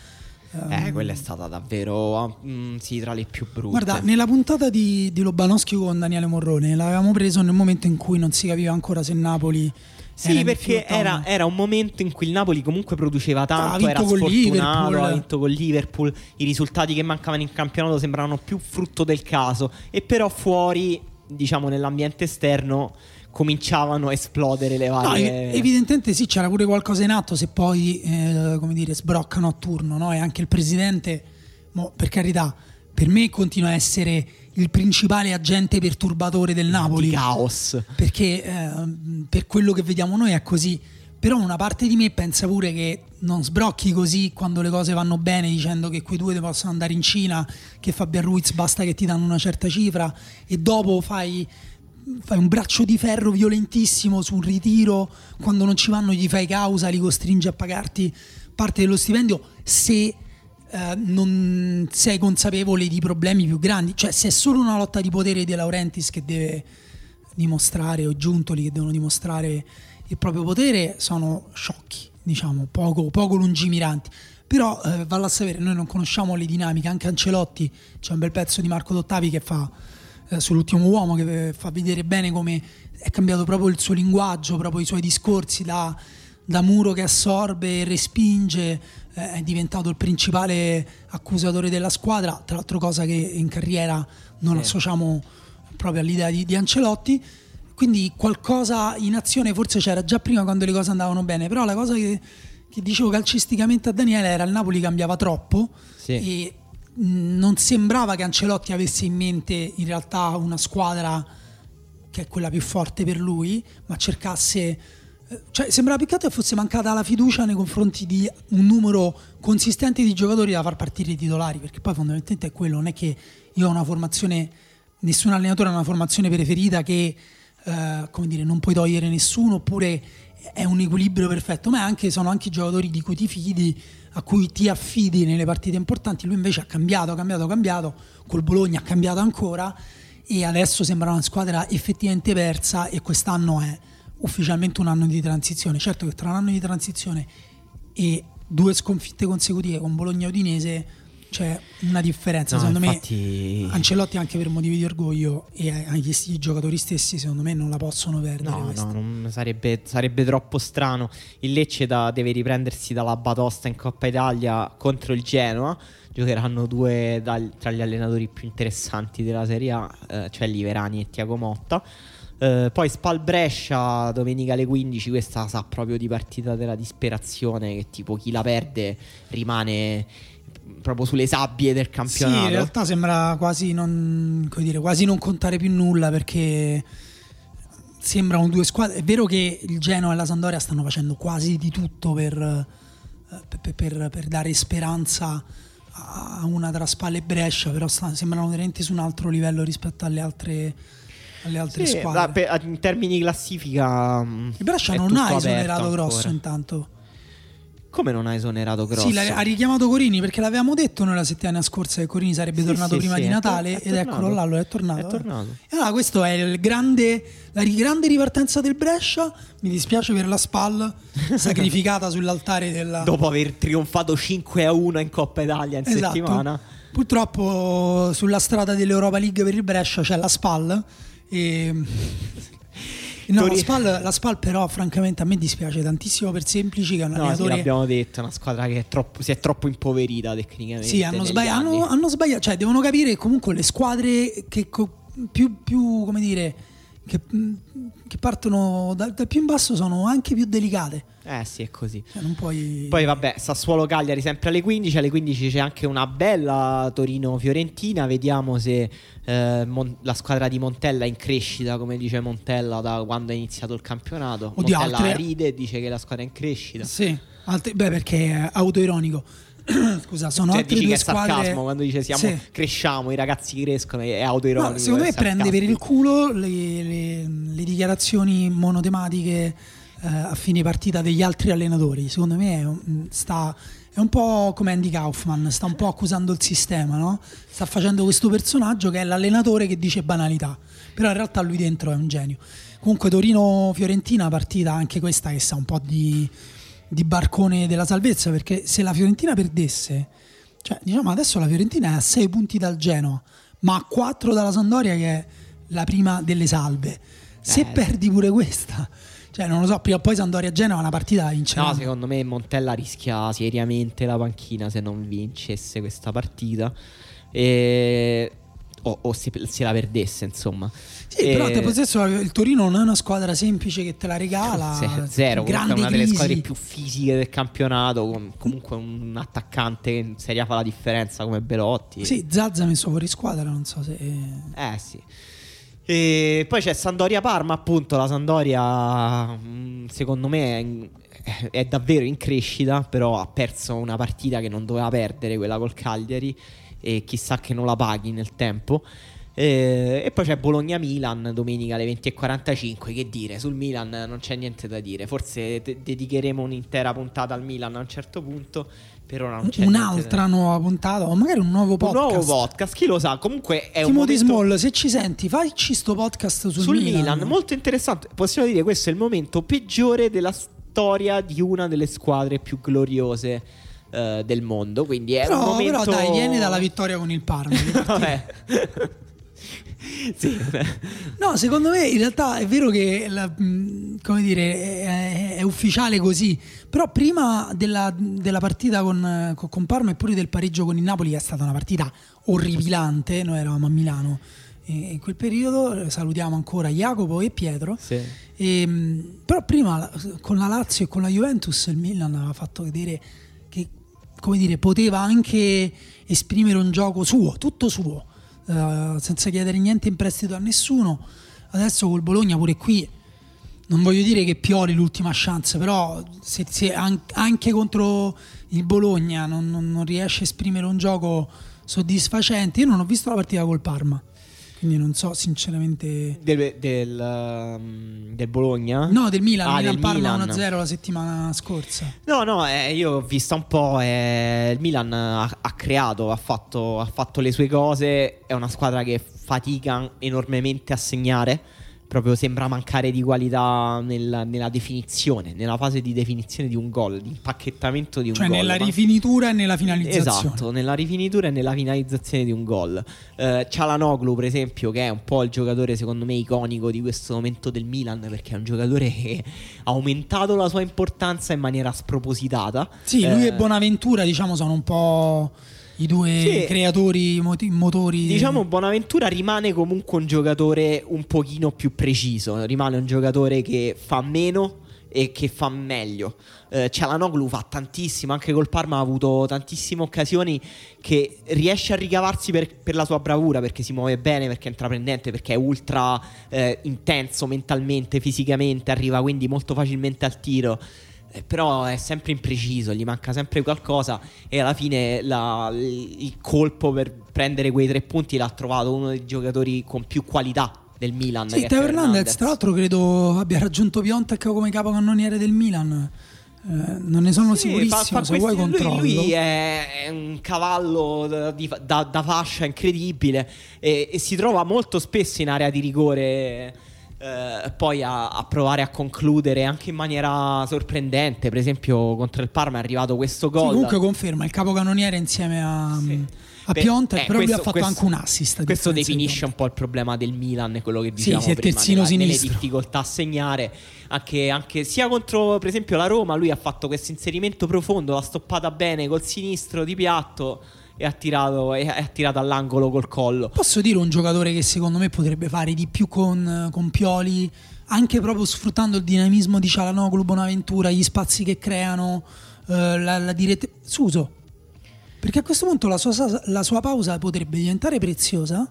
Quella è stata davvero sì, tra le più brutte. Guarda, nella puntata di Lobanowski con Daniele Morrone l'avevamo preso nel momento in cui non si capiva ancora se Napoli... Sì, perché era un momento in cui il Napoli comunque produceva tanto, era sfortunato, ha vinto con Liverpool, i risultati che mancavano in campionato sembravano più frutto del caso, e però fuori, diciamo, nell'ambiente esterno cominciavano a esplodere le varie... No, evidentemente sì, c'era pure qualcosa in atto, se poi, come dire, sbroccano a turno, no? E anche il presidente, per carità, per me continua a essere il principale agente perturbatore del Napoli, di caos, perché per quello che vediamo noi è così. Però una parte di me pensa pure che non sbrocchi così quando le cose vanno bene, dicendo che quei due te possono andare in Cina, che Fabian Ruiz basta che ti danno una certa cifra, e dopo fai un braccio di ferro violentissimo su un ritiro, quando non ci vanno gli fai causa, li costringi a pagarti parte dello stipendio se non sei consapevole di problemi più grandi. Cioè, se è solo una lotta di potere De Laurentiis che deve dimostrare, o Giuntoli che devono dimostrare il proprio potere, sono sciocchi, diciamo, poco lungimiranti. Però valla a sapere, noi non conosciamo le dinamiche. Anche Ancelotti, c'è un bel pezzo di Marco Dottavi che fa sull'ultimo uomo, che fa vedere bene come è cambiato proprio il suo linguaggio, proprio i suoi discorsi, da muro che assorbe e respinge, è diventato il principale accusatore della squadra, tra l'altro cosa che in carriera non associamo proprio all'idea di Ancelotti. Quindi qualcosa in azione forse c'era già prima, quando le cose andavano bene. Però la cosa che dicevo calcisticamente a Daniele era: il Napoli cambiava troppo, e non sembrava che Ancelotti avesse in mente in realtà una squadra che è quella più forte per lui, ma cercasse... Cioè, sembrava peccato che fosse mancata la fiducia nei confronti di un numero consistente di giocatori da far partire i titolari, perché poi fondamentalmente è quello. Non è che io ho una formazione, nessun allenatore ha una formazione preferita che come dire, non puoi togliere nessuno, oppure è un equilibrio perfetto, ma sono anche i giocatori di cui ti fidi, a cui ti affidi nelle partite importanti. Lui invece ha cambiato, col Bologna ha cambiato ancora, e adesso sembra una squadra effettivamente persa, e quest'anno è ufficialmente un anno di transizione. Certo che tra un anno di transizione e due sconfitte consecutive con Bologna e Udinese c'è una differenza, secondo me. Ancelotti, anche per motivi di orgoglio, e anche i giocatori stessi, secondo me non la possono perdere. Sarebbe troppo strano. Il Lecce deve riprendersi dalla batosta in Coppa Italia contro il Genoa. Giocheranno due tra gli allenatori più interessanti della Serie A, cioè Liverani e Thiago Motta. Poi SPAL Brescia domenica alle 15. Questa sa proprio di partita della disperazione, che tipo chi la perde rimane proprio sulle sabbie del campionato. Sì, in realtà sembra quasi non contare più nulla, perché sembrano due squadre. È vero che il Genoa e la Sampdoria stanno facendo quasi di tutto per dare speranza a una tra SPAL e Brescia, però sembrano veramente su un altro livello rispetto alle altre squadre. In termini di classifica, il Brescia non ha esonerato Grosso intanto. Come non ha esonerato Grosso? Sì, ha richiamato Corini, perché l'avevamo detto noi la settimana scorsa che Corini sarebbe tornato prima di Natale, ed eccolo là, lo è tornato. E allora questo è la grande ripartenza del Brescia. Mi dispiace per la SPAL sacrificata sull'altare della... Dopo aver trionfato 5-1 in Coppa Italia in settimana. Purtroppo sulla strada dell'Europa League per il Brescia c'è la SPAL. La SPAL però francamente a me dispiace tantissimo per Semplici, che è un allenatore, l'abbiamo detto, è una squadra che si è troppo impoverita tecnicamente. Sì, hanno sbagliato, cioè devono capire che comunque le squadre che più come dire che partono da più in basso sono anche più delicate. Sì, è così. Non puoi... Poi vabbè, Sassuolo Cagliari sempre alle 15. Alle 15 c'è anche una bella Torino-Fiorentina. Vediamo se la squadra di Montella è in crescita, come dice Montella da quando è iniziato il campionato. Oddio, Montella ride e dice che la squadra è in crescita. Sì, perché è autoironico. Scusa, sono altre due squadre. Sarcasmo quando dice cresciamo, i ragazzi crescono, è autoironico. No, secondo me prende per il culo le dichiarazioni monotematiche a fine partita degli altri allenatori. Secondo me è un po' come Andy Kaufman, sta un po' accusando il sistema, no? Sta facendo questo personaggio che è l'allenatore che dice banalità, però in realtà lui dentro è un genio. Comunque Torino-Fiorentina, partita anche questa che sa un po' di barcone della salvezza, perché se la Fiorentina perdesse Cioè, diciamo, adesso la Fiorentina è a 6 punti dal Genoa, ma a 4 dalla Sampdoria, che è la prima delle salve. Se perdi pure questa, cioè, non lo so, prima o poi Sampdoria-Genoa è una partita da vincere. No, secondo me Montella rischia seriamente la panchina se non vincesse questa partita, o se la perdesse, insomma. Sì, però te possesso il Torino non è una squadra semplice che te la regala. Zero, comunque è una delle squadre più fisiche del campionattato, con comunque un attaccante che in Serie A fa la differenza come Belotti. Sì, Zazza messo fuori squadra, non so se... sì. E poi c'è Sampdoria-Parma, appunto. La Sampdoria, secondo me, è davvero in crescita, però ha perso una partita che non doveva perdere, quella col Cagliari, e chissà che non la paghi nel tempo. E poi c'è Bologna-Milan domenica alle 20:45. Che dire, sul Milan non c'è niente da dire. Forse dedicheremo un'intera puntata al Milan a un certo punto. Per ora non c'è un'altra nuova puntata, o magari un nuovo podcast. Un nuovo podcast, chi lo sa. Comunque è Timothy un momento... Small, se ci senti, facci sto podcast sul Milan, molto interessante. Possiamo dire questo è il momento peggiore della storia di una delle squadre più gloriose del mondo. Quindi è un momento... Però dai, vieni dalla vittoria con il Parma. Vabbè. Sì. No, secondo me in realtà è vero che come dire, è ufficiale così. Però prima della partita con Parma e pure del pareggio con il Napoli, che è stata una partita orripilante. Noi eravamo a Milano in quel periodo, salutiamo ancora Jacopo e Pietro, sì. Però prima con la Lazio e con la Juventus il Milan aveva fatto vedere che, come dire, poteva anche esprimere un gioco suo, tutto suo, senza chiedere niente in prestito a nessuno. Adesso col Bologna, pure qui non voglio dire che Pioli l'ultima chance, però se anche contro il Bologna non riesce a esprimere un gioco soddisfacente. Io non ho visto la partita col Parma, quindi non so sinceramente del Bologna? No, del Milan. Milan Parma 1-0 la settimana scorsa. No, io ho visto un po'. Il Milan ha creato, ha fatto le sue cose. È una squadra che fatica enormemente a segnare. Proprio sembra mancare di qualità nella definizione, nella fase di definizione di un gol, di impacchettamento di un gol. Cioè nella rifinitura e nella finalizzazione. Esatto, nella rifinitura e nella finalizzazione di un gol. Çalhanoğlu, per esempio, che è un po' il giocatore secondo me iconico di questo momento del Milan, perché è un giocatore che ha aumentato la sua importanza in maniera spropositata. Sì, lui e Bonaventura, diciamo, sono un po' i due creatori, motori. Diciamo Bonaventura rimane comunque un giocatore un pochino più preciso, rimane un giocatore che fa meno e che fa meglio. Çalhanoğlu fa tantissimo, anche col Parma ha avuto tantissime occasioni che riesce a ricavarsi per la sua bravura, perché si muove bene, perché è intraprendente, perché è ultra intenso mentalmente, fisicamente, arriva quindi molto facilmente al tiro. Però è sempre impreciso, gli manca sempre qualcosa, e alla fine il colpo per prendere quei 3 punti l'ha trovato uno dei giocatori con più qualità del Milan. Sì, Teo Hernandez, tra l'altro, credo abbia raggiunto Piontek come capocannoniere del Milan. Non ne sono sicurissimo, se vuoi controllo. Lui è un cavallo da fascia incredibile, e si trova molto spesso in area di rigore. Poi a provare a concludere anche in maniera sorprendente. Per esempio contro il Parma è arrivato questo gol. Sì, comunque conferma il capocannoniere insieme a Piontek. Però lui ha fatto anche un assist. Questo definisce un po' il problema del Milan, quello che diciamo prima, terzino sinistro, le difficoltà a segnare anche sia contro per esempio la Roma. Lui ha fatto questo inserimento profondo, l'ha stoppata bene col sinistro di piatto e ha tirato all'angolo col collo. Posso dire un giocatore che secondo me potrebbe fare di più con Pioli, anche proprio sfruttando il dinamismo di Çalhanoğlu, Bonaventura, gli spazi che creano, la diretta Suso, perché a questo punto la sua pausa potrebbe diventare preziosa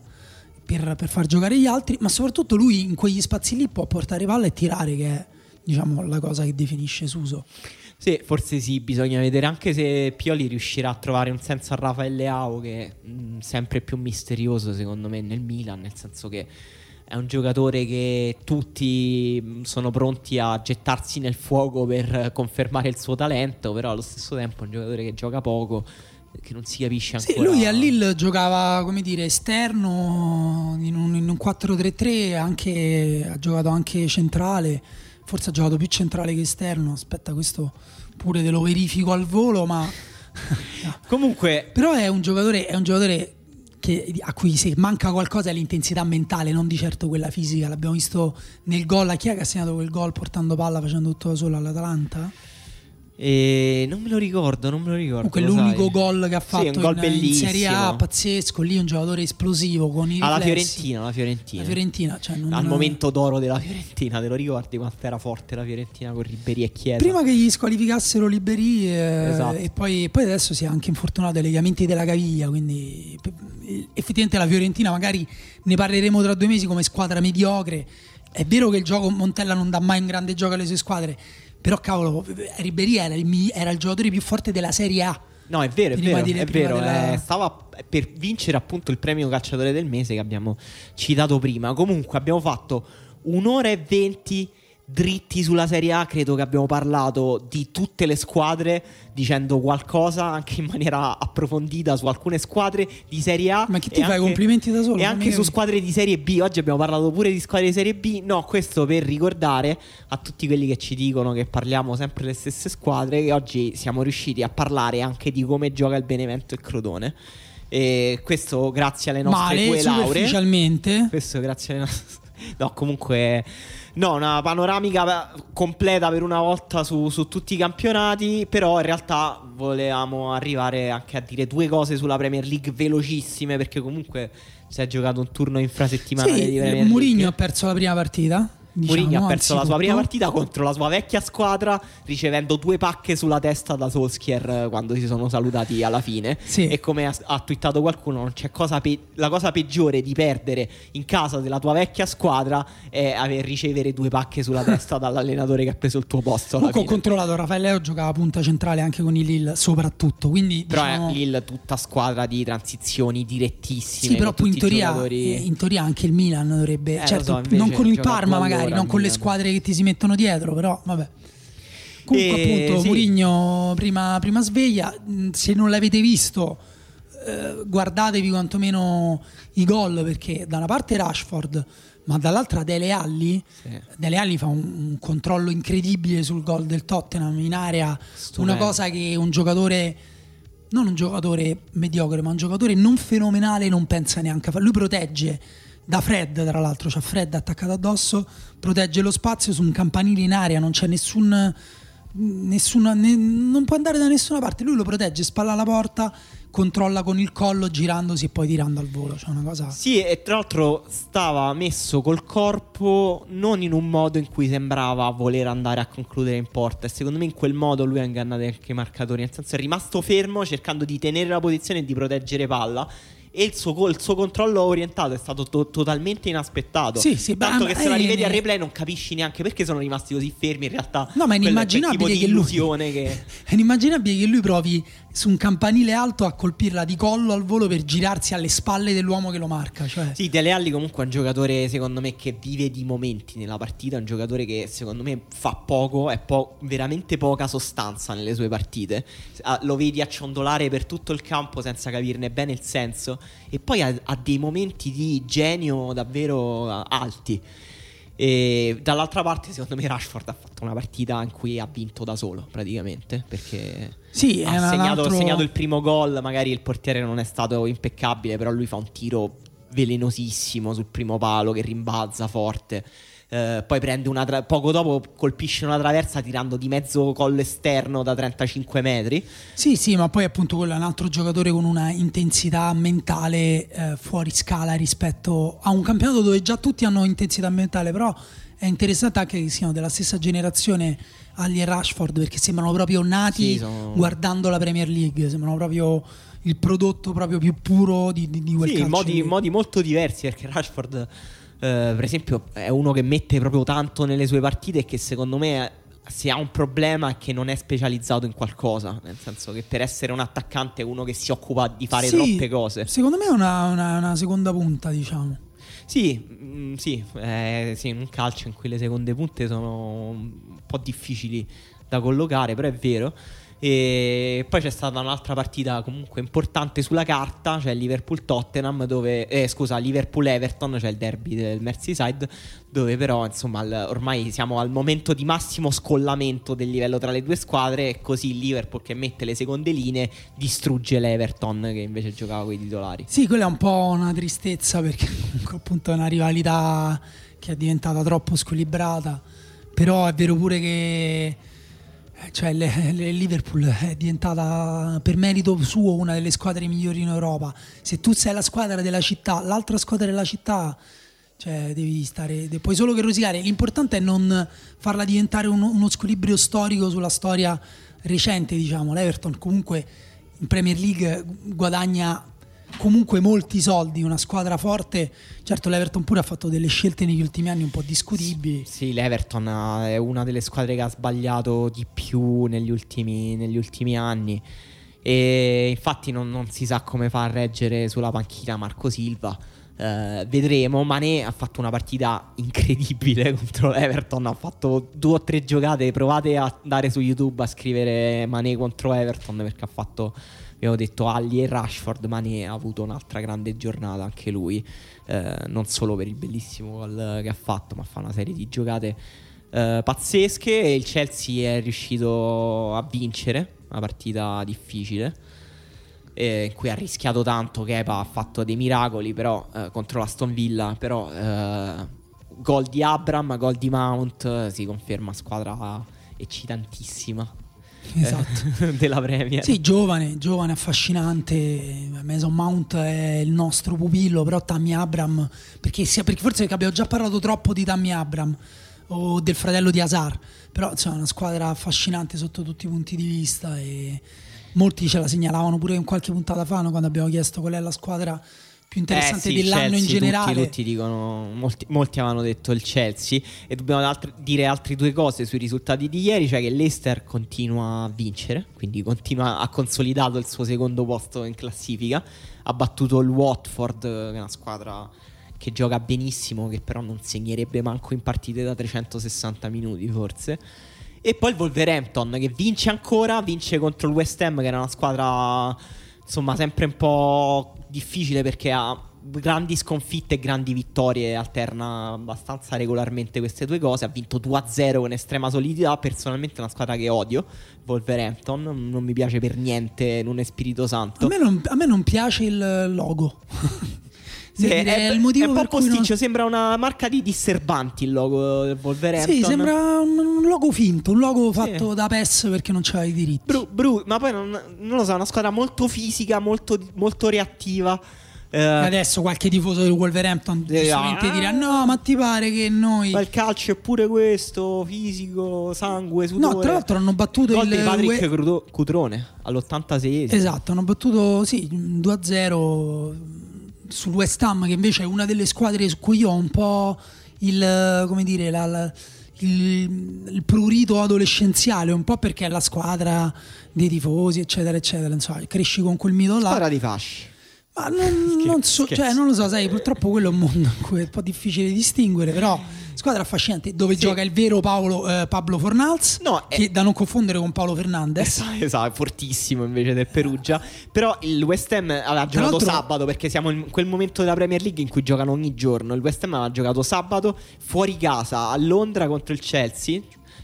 per far giocare gli altri, ma soprattutto lui in quegli spazi lì può portare palla e tirare, che è, diciamo, la cosa che definisce Suso. Sì, forse sì, bisogna vedere anche se Pioli riuscirà a trovare un senso a Rafael Leao, che è sempre più misterioso secondo me nel Milan, nel senso che è un giocatore che tutti sono pronti a gettarsi nel fuoco per confermare il suo talento, però allo stesso tempo è un giocatore che gioca poco, che non si capisce ancora. Sì, lui a Lille giocava, come dire, esterno in un 4-3-3, ha giocato anche centrale. Forse ha giocato più centrale che esterno. Aspetta, questo pure te lo verifico al volo, ma Comunque, però è un giocatore che, a cui se manca qualcosa è l'intensità mentale, non di certo quella fisica. L'abbiamo visto nel gol. A chi è che ha segnato quel gol portando palla, facendo tutto da solo, all'Atalanta? Non me lo ricordo. Quell'unico gol che ha fatto, sì, in Serie A, pazzesco. Lì un giocatore esplosivo con i alla Fiorentina, cioè non... al momento d'oro della Fiorentina, te lo ricordi quanto era forte la Fiorentina con Ribéry e Chiesa, prima che gli squalificassero Ribéry, esatto. e poi adesso si è anche infortunato ai legamenti della caviglia, quindi effettivamente la Fiorentina, magari ne parleremo tra 2 mesi, come squadra mediocre. È vero che il gioco Montella non dà mai un grande gioco alle sue squadre, però cavolo, Ribéry era il giocatore più forte della Serie A. No, è vero. Della... stava per vincere appunto il premio calciatore del mese che abbiamo citato prima. Comunque abbiamo fatto 1 ora e 20 dritti sulla Serie A. Credo che abbiamo parlato di tutte le squadre, dicendo qualcosa anche in maniera approfondita su alcune squadre di Serie A. Ma che ti fai anche complimenti da solo? E anche su squadre di Serie B. Oggi abbiamo parlato pure di squadre di Serie B. No, questo per ricordare a tutti quelli che ci dicono che parliamo sempre le stesse squadre, che oggi siamo riusciti a parlare anche di come gioca il Benevento e il Crotone. E questo grazie alle nostre due lauree. Ufficialmente. Questo grazie alle nostre. No, comunque, no, una panoramica completa per una volta su tutti i campionati. Però in realtà volevamo arrivare anche a dire 2 cose sulla Premier League velocissime, perché comunque si è giocato un turno infrasettimanale, sì, di Premier League. Mourinho ha perso la prima partita. Mourinho ha perso la sua prima partita contro la sua vecchia squadra, ricevendo 2 pacche sulla testa da Solskjaer quando si sono salutati alla fine, sì. E come ha twittato qualcuno, non c'è la cosa peggiore di perdere in casa della tua vecchia squadra è ricevere 2 pacche sulla testa dall'allenatore che ha preso il tuo posto. Comunque ho controllato, Rafael Leao giocava punta centrale anche con il Lille soprattutto, quindi, però diciamo... è Lille tutta squadra di transizioni direttissime. Sì, però in teoria anche il Milan dovrebbe, certo, so, non con il Parma magari, non con le squadre che ti si mettono dietro, però vabbè. Comunque appunto, sì. Mourinho prima sveglia. Se non l'avete visto, guardatevi quantomeno i gol, perché da una parte Rashford, ma dall'altra Dele Alli, sì. Dele Alli fa un controllo incredibile sul gol del Tottenham in area. Stupendo. Una cosa che un giocatore, non un giocatore mediocre, ma un giocatore non fenomenale non pensa neanche a fare. Lui protegge da Fred, tra l'altro, c'ha Fred attaccato addosso, protegge lo spazio su un campanile in aria, non c'è non può andare da nessuna parte, lui lo protegge, spalla alla porta, controlla con il collo girandosi e poi tirando al volo, cioè una cosa. Sì, e tra l'altro stava messo col corpo non in un modo in cui sembrava voler andare a concludere in porta, e secondo me in quel modo lui ha ingannato anche i marcatori, nel senso è rimasto fermo cercando di tenere la posizione e di proteggere palla. E il suo controllo orientato è stato totalmente inaspettato. Sì, tanto che se la rivedi al replay non capisci neanche perché sono rimasti così fermi. In realtà, no, ma è inimmaginabile che è inimmaginabile che lui provi su un campanile alto a colpirla di collo al volo per girarsi alle spalle dell'uomo che lo marca. Cioè. Sì, Dele Alli comunque è un giocatore, secondo me, che vive di momenti nella partita. È un giocatore che secondo me fa poco, veramente poca sostanza nelle sue partite. Lo vedi acciondolare per tutto il campo senza capirne bene il senso. E poi ha dei momenti di genio davvero alti. E dall'altra parte secondo me Rashford ha fatto una partita in cui ha vinto da solo praticamente, perché sì, ha segnato il primo gol. Magari il portiere non è stato impeccabile, però lui fa un tiro velenosissimo sul primo palo che rimbalza forte. Poi prende poco dopo colpisce una traversa tirando di mezzo collo esterno da 35 metri. Sì, ma poi appunto quello è un altro giocatore con una intensità mentale fuori scala rispetto a un campionato dove già tutti hanno intensità mentale. Però è interessante anche che siano della stessa generazione Alli e Rashford, perché sembrano proprio nati, sì, guardando la Premier League, sembrano proprio il prodotto proprio più puro di quel, sì, calcio in modi molto diversi, perché Rashford per esempio è uno che mette proprio tanto nelle sue partite e che secondo me, se ha un problema, è che non è specializzato in qualcosa, nel senso che per essere un attaccante è uno che si occupa di fare, sì, troppe cose. Secondo me è una seconda punta, diciamo. Sì, un calcio in cui le seconde punte sono un po' difficili da collocare, però è vero. E poi c'è stata un'altra partita comunque importante sulla carta, cioè Liverpool-Tottenham, dove Liverpool-Everton, c'è cioè il derby del Merseyside, dove però insomma ormai siamo al momento di massimo scollamento del livello tra le due squadre, e così il Liverpool, che mette le seconde linee, distrugge l'Everton che invece giocava con i titolari. Sì, quella è un po' una tristezza, perché comunque appunto è una rivalità che è diventata troppo squilibrata. Però è vero pure che cioè Liverpool è diventata per merito suo una delle squadre migliori in Europa. Se tu sei la squadra della città, l'altra squadra della città, cioè devi stare, puoi solo che rosicare. L'importante è non farla diventare uno squilibrio storico sulla storia recente, diciamo. L'Everton comunque in Premier League guadagna comunque molti soldi, una squadra forte. Certo, l'Everton pure ha fatto delle scelte negli ultimi anni un po' discutibili. Sì, l'Everton è una delle squadre che ha sbagliato di più negli ultimi anni, e infatti non si sa come fa a reggere sulla panchina Marco Silva. Vedremo. Mané ha fatto una partita incredibile contro l'Everton, ha fatto 2 o 3 giocate. Provate a andare su YouTube a scrivere Mané contro Everton, perché ha fatto, abbiamo detto, Ali e Rashford. Mané ha avuto un'altra grande giornata anche lui, non solo per il bellissimo gol che ha fatto, ma fa una serie di giocate pazzesche. E il Chelsea è riuscito a vincere una partita difficile, in cui ha rischiato tanto. Kepa ha fatto dei miracoli però contro l'Aston Villa, però gol di Abraham, gol di Mount, si conferma squadra eccitantissima, esatto, della Premier. Sì, giovane, affascinante. Mason Mount è il nostro pupillo, però Tammy Abraham, perché forse abbiamo già parlato troppo di Tammy Abraham o del fratello di Hazard, però insomma è una squadra affascinante sotto tutti i punti di vista, e molti ce la segnalavano pure in qualche puntata fa, no? Quando abbiamo chiesto qual è la squadra più interessante dell'anno, Chelsea, in generale. Tutti dicono, molti avevano detto il Chelsea. E dobbiamo dire altre 2 cose sui risultati di ieri, cioè che l'Leicester continua a vincere, quindi ha consolidato il suo secondo posto in classifica, ha battuto il Watford, che è una squadra che gioca benissimo, che però non segnerebbe manco in partite da 360 minuti forse. E poi il Wolverhampton, che vince ancora, vince contro il West Ham, che era una squadra insomma sempre un po' difficile, perché ha grandi sconfitte e grandi vittorie, alterna abbastanza regolarmente queste due cose. Ha vinto 2-0 con estrema solidità. Personalmente è una squadra che odio, Wolverhampton, non mi piace per niente, non è Spirito Santo. A me non piace il logo. Sì, è il motivo, è un po' posticcio, non... sembra una marca di disturbanti il logo del Wolverhampton. Sì, sembra un logo finto, un logo fatto da PES, perché non c'ha i diritti. Ma poi non lo so, è una squadra molto fisica, molto reattiva. Adesso qualche tifoso del Wolverhampton giustamente dirà: no, ma ti pare che noi... Ma il calcio è pure questo, fisico, sangue, sudore. No, tra l'altro hanno battuto il gol di Patrick Cutrone all'86esimo. Esatto, hanno battuto 2-0 sul West Ham, che invece è una delle squadre su cui io ho un po' il prurito adolescenziale, un po' perché è la squadra dei tifosi, eccetera eccetera, insomma, cresci con quel mito là. Squadra di fasci. Ma non lo so, sai, purtroppo quello è un mondo in cui è un po' difficile distinguere, però squadra affascinante, dove gioca il vero Pablo Fornals, che da non confondere con Paolo Fernandez. Esatto, fortissimo invece del Perugia. Però il West Ham aveva giocato sabato, perché siamo in quel momento della Premier League in cui giocano ogni giorno. Il West Ham aveva giocato sabato fuori casa a Londra contro il Chelsea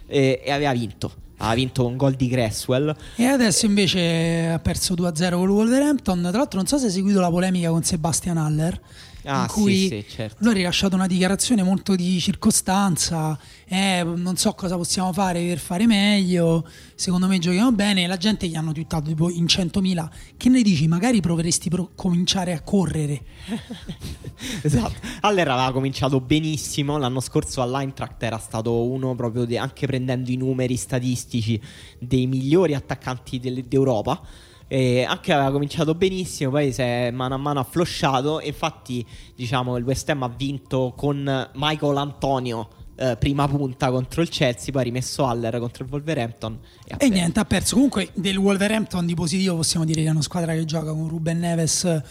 e aveva vinto. Ha vinto un gol di Cresswell. E adesso invece ha perso 2-0 con il Wolverhampton. Tra l'altro non so se hai seguito la polemica con Sebastian Haller, in cui certo, lui ha rilasciato una dichiarazione molto di circostanza. Non so cosa possiamo fare per fare meglio, secondo me giochiamo bene. La gente gli hanno twittato tipo in 100.000: che ne dici, magari proveresti cominciare a correre. Esatto. Haller aveva cominciato benissimo l'anno scorso all'Eintracht, era stato uno proprio anche prendendo i numeri statistici dei migliori attaccanti d'Europa. E anche aveva cominciato benissimo, poi si è mano a mano afflosciato. Infatti, diciamo, il West Ham ha vinto con Michael Antonio prima punta contro il Chelsea, poi ha rimesso Haller contro il Wolverhampton e niente, ha perso. Comunque del Wolverhampton di positivo possiamo dire che è una squadra che gioca con Ruben Neves,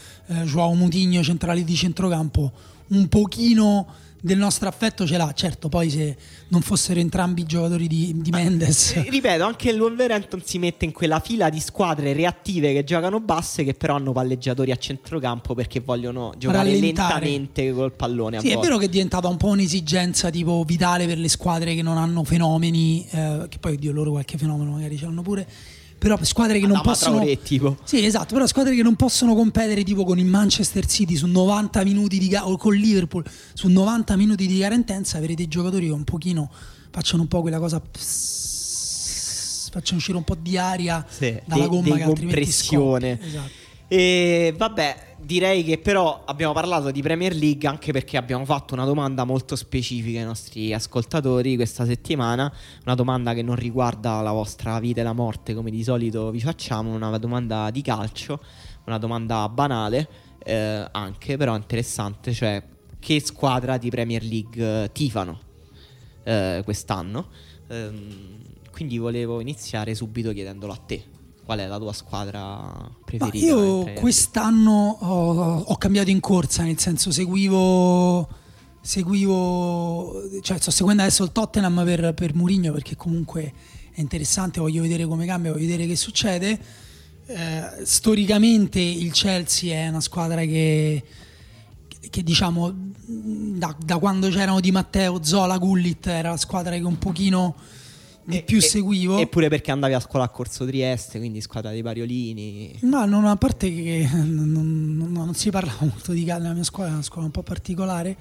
João Moutinho centrali di centrocampo, un pochino del nostro affetto ce l'ha, certo, poi se non fossero entrambi i giocatori di Mendes. Ripeto, anche il Wolverhampton si mette in quella fila di squadre reattive che giocano basse, che però hanno palleggiatori a centrocampo perché vogliono giocare lentamente col pallone. Sì, è vero che è diventata un po' un'esigenza tipo vitale per le squadre che non hanno fenomeni, che poi oddio loro qualche fenomeno magari ce l'hanno pure, però squadre che non possono tipo. Sì, esatto, però squadre che non possono competere tipo con il Manchester City su 90 minuti di o con Liverpool su 90 minuti di carentenza, avere dei giocatori che un pochino facciano un po' quella cosa, facciano uscire un po' di aria, sì, dalla gomma, che altrimenti scoppia. Esatto. E vabbè, direi che però abbiamo parlato di Premier League anche perché abbiamo fatto una domanda molto specifica ai nostri ascoltatori questa settimana, una domanda che non riguarda la vostra vita e la morte come di solito vi facciamo, una domanda di calcio, una domanda banale, anche però interessante, cioè che squadra di Premier League tifano quest'anno, quindi volevo iniziare subito chiedendolo a te. Qual è la tua squadra preferita? Ma io quest'anno ho cambiato in corsa, nel senso seguivo, cioè sto seguendo adesso il Tottenham per Mourinho, perché comunque è interessante, voglio vedere come cambia, voglio vedere che succede. Storicamente il Chelsea è una squadra che diciamo da quando c'erano Di Matteo, Zola, Gullit, era la squadra che un pochino di più seguivo. Eppure perché andavi a scuola a Corso Trieste, quindi squadra dei Pariolini. No, non, a parte che non si parlava molto di calcio, la mia scuola è una scuola un po' particolare.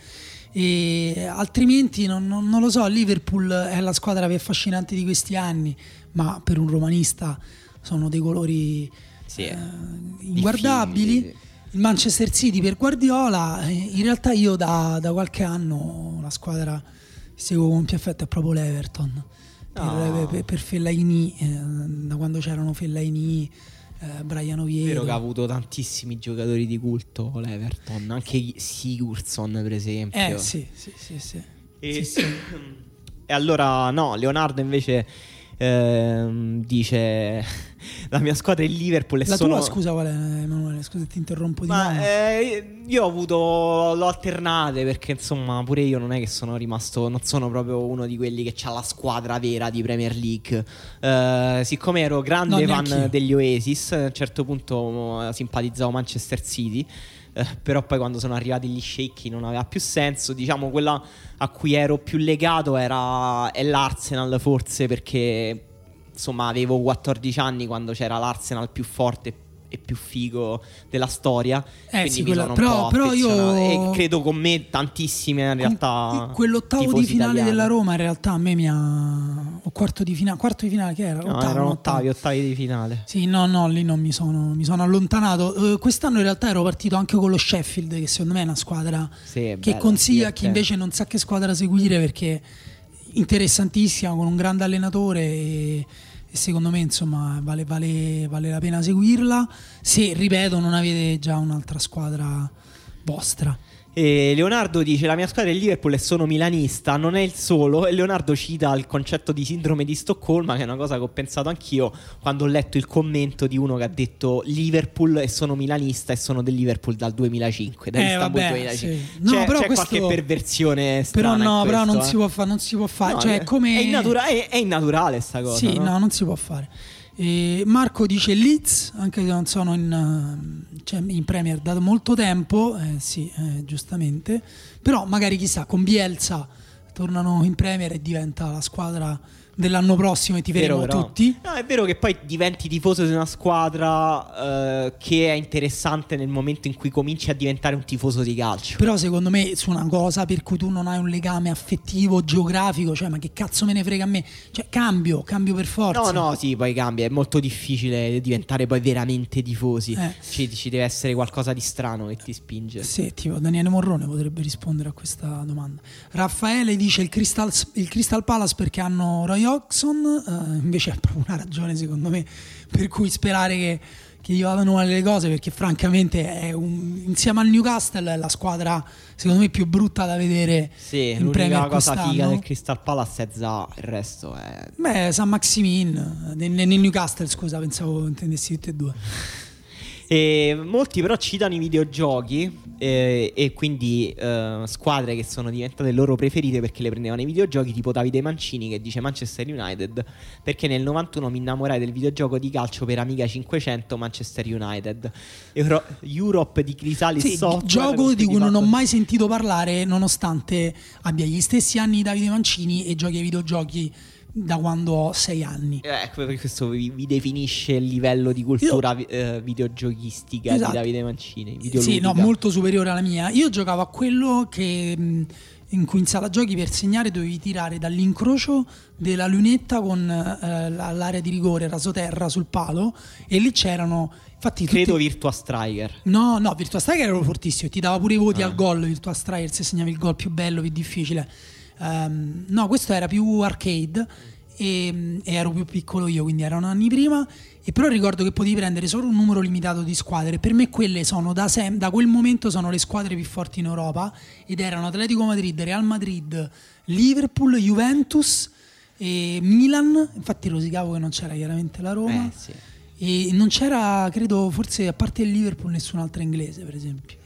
E altrimenti non lo so, Liverpool è la squadra più affascinante di questi anni, ma per un romanista sono dei colori inguardabili. Difficili. Il Manchester City per Guardiola. In realtà io da qualche anno la squadra che seguo con più affetto è proprio l'Everton. Per Fellaini, da quando c'erano Fellaini, Brian Oviedo. Vero che ha avuto tantissimi giocatori di culto l'Everton, anche Sigurdsson per esempio. Sì. E allora no, Leonardo invece dice la mia squadra è il Liverpool. La tua scusa qual è, Emanuele? Scusa ti interrompo di mano. Io ho avuto, l'ho alternate perché insomma pure io non è che sono rimasto, non sono proprio uno di quelli che c'ha la squadra vera di Premier League, siccome ero grande fan degli Oasis, a un certo punto simpatizzavo Manchester City, però poi quando sono arrivati gli sceicchi non aveva più senso. Diciamo quella a cui ero più legato è l'Arsenal, forse perché insomma avevo 14 anni quando c'era l'Arsenal più forte e più figo della storia, quindi sì, mi sono però io e credo con me tantissime in realtà. Quell'ottavo di finale italiani della Roma in realtà a me mi ha quarto di finale che era? No, ottavi di finale. Sì, no, lì non mi sono allontanato. Quest'anno in realtà ero partito anche con lo Sheffield, che secondo me è una squadra che consiglia a chi invece non sa che squadra seguire, perché interessantissima, con un grande allenatore e secondo me insomma vale la pena seguirla, se ripeto non avete già un'altra squadra vostra. E Leonardo dice la mia squadra è il Liverpool e sono milanista, non è il solo, e Leonardo cita il concetto di sindrome di Stoccolma, che è una cosa che ho pensato anch'io quando ho letto il commento di uno che ha detto Liverpool e sono milanista e sono del Liverpool dal 2005, da Istanbul 2005. Sì. No, c'è, però c'è questo, qualche perversione strana, però no, in questo, però non si può fare, no, cioè come è innaturale sta cosa. Sì, no, non si può fare. Marco dice Leeds, anche se non sono in Premier da molto tempo, giustamente, però magari chissà con Bielsa tornano in Premier e diventa la squadra dell'anno prossimo e ti vedremo tutti. No, è vero che poi diventi tifoso di una squadra che è interessante nel momento in cui cominci a diventare un tifoso di calcio. Però secondo me su una cosa per cui tu non hai un legame affettivo, geografico, cioè ma che cazzo me ne frega a me, cioè cambio per forza. No, sì, poi cambia, è molto difficile diventare poi veramente tifosi. Ci deve essere qualcosa di strano che ti spinge. Sì, tipo Daniele Morrone potrebbe rispondere a questa domanda. Raffaele dice il Crystal Palace perché hanno Roy Hodgson, invece è proprio una ragione secondo me per cui sperare che gli vadano male le cose, perché francamente è insieme al Newcastle è la squadra secondo me più brutta da vedere in Premier. La cosa figa del Crystal Palace è Zaha, il resto è San Maximin nel Newcastle, scusa, pensavo intendessi tutti e due. Molti però citano i videogiochi e quindi squadre che sono diventate loro preferite perché le prendevano i videogiochi, tipo Davide Mancini che dice Manchester United perché nel 91 mi innamorai del videogioco di calcio per Amiga 500 Manchester United, Europe di Crisalis Software, gioco di cui non ho mai sentito parlare nonostante abbia gli stessi anni di Davide Mancini e giochi ai videogiochi da quando ho 6 anni. Ecco, perché questo vi definisce il livello di cultura videogiochistica, esatto, di Davide Mancini. Sì, no, molto superiore alla mia. Io giocavo a quello che in cui in sala giochi per segnare dovevi tirare dall'incrocio della lunetta con l'area di rigore rasoterra sul palo, e lì c'erano infatti credo tutti... Virtua Striker. No, Virtua Striker era fortissimo e ti dava pure i voti al gol. Virtua Striker, se segnavi il gol più bello, più difficile. No, questo era più arcade e ero più piccolo io, quindi erano anni prima, e però ricordo che potevi prendere solo un numero limitato di squadre. Per me quelle sono da quel momento sono le squadre più forti in Europa, ed erano Atletico Madrid, Real Madrid, Liverpool, Juventus e Milan. Infatti rosicavo che non c'era chiaramente la Roma, sì. E non c'era, credo, forse a parte il Liverpool, nessun'altra inglese, per esempio.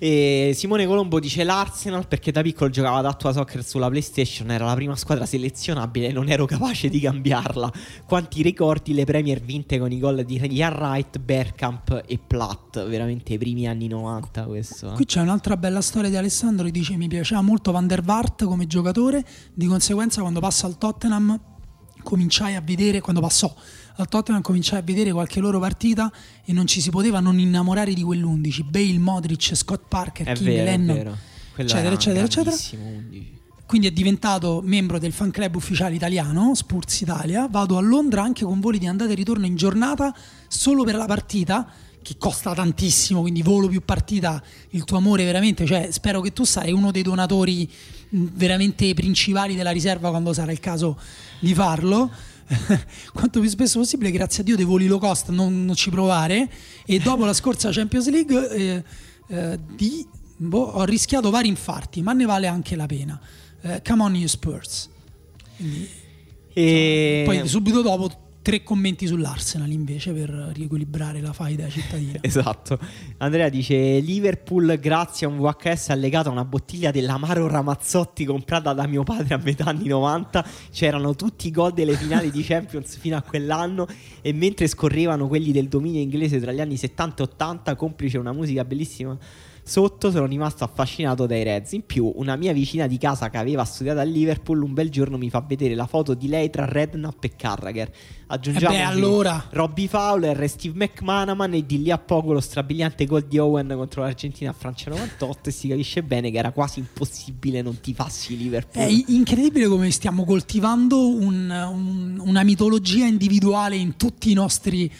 E Simone Colombo dice l'Arsenal perché da piccolo giocava ad Attua Soccer sulla PlayStation, era la prima squadra selezionabile e non ero capace di cambiarla. Quanti ricordi le Premier vinte con i gol di Ian Wright, Bergkamp e Platt, veramente i primi anni 90 questo. Qui c'è un'altra bella storia di Alessandro che dice mi piaceva molto Van der Vaart come giocatore, di conseguenza quando passa al Tottenham cominciai a vedere qualche loro partita e non ci si poteva non innamorare di quell'11, Bale, Modric, Scott Parker, King, Lennon, eccetera eccetera eccetera. 11. Quindi è diventato membro del fan club ufficiale italiano Spurs Italia, vado a Londra anche con voli di andata e ritorno in giornata solo per la partita, che costa tantissimo, quindi volo più partita, il tuo amore veramente, cioè spero che tu sarai uno dei donatori veramente principali della riserva quando sarà il caso di farlo quanto più spesso possibile. Grazie a Dio dei voli low cost non ci provare. E dopo la scorsa Champions League ho rischiato vari infarti, ma ne vale anche la pena. Come on you Spurs. Quindi, poi subito dopo 3 commenti sull'Arsenal invece per riequilibrare la faida cittadina. Esatto. Andrea dice Liverpool grazie a un VHS allegato a una bottiglia dell'amaro Ramazzotti comprata da mio padre a metà anni 90. C'erano tutti i gol delle finali di Champions fino a quell'anno, e mentre scorrevano quelli del dominio inglese tra gli anni 70 e 80, complice una musica bellissima sotto, sono rimasto affascinato dai Reds. In più una mia vicina di casa che aveva studiato a Liverpool un bel giorno mi fa vedere la foto di lei tra Redknapp e Carragher, aggiungiamo allora Robbie Fowler, Steve McManaman, e di lì a poco lo strabiliante gol di Owen contro l'Argentina a Francia 98 e si capisce bene che era quasi impossibile non tifassi Liverpool. È incredibile come stiamo coltivando una mitologia individuale in tutti i nostri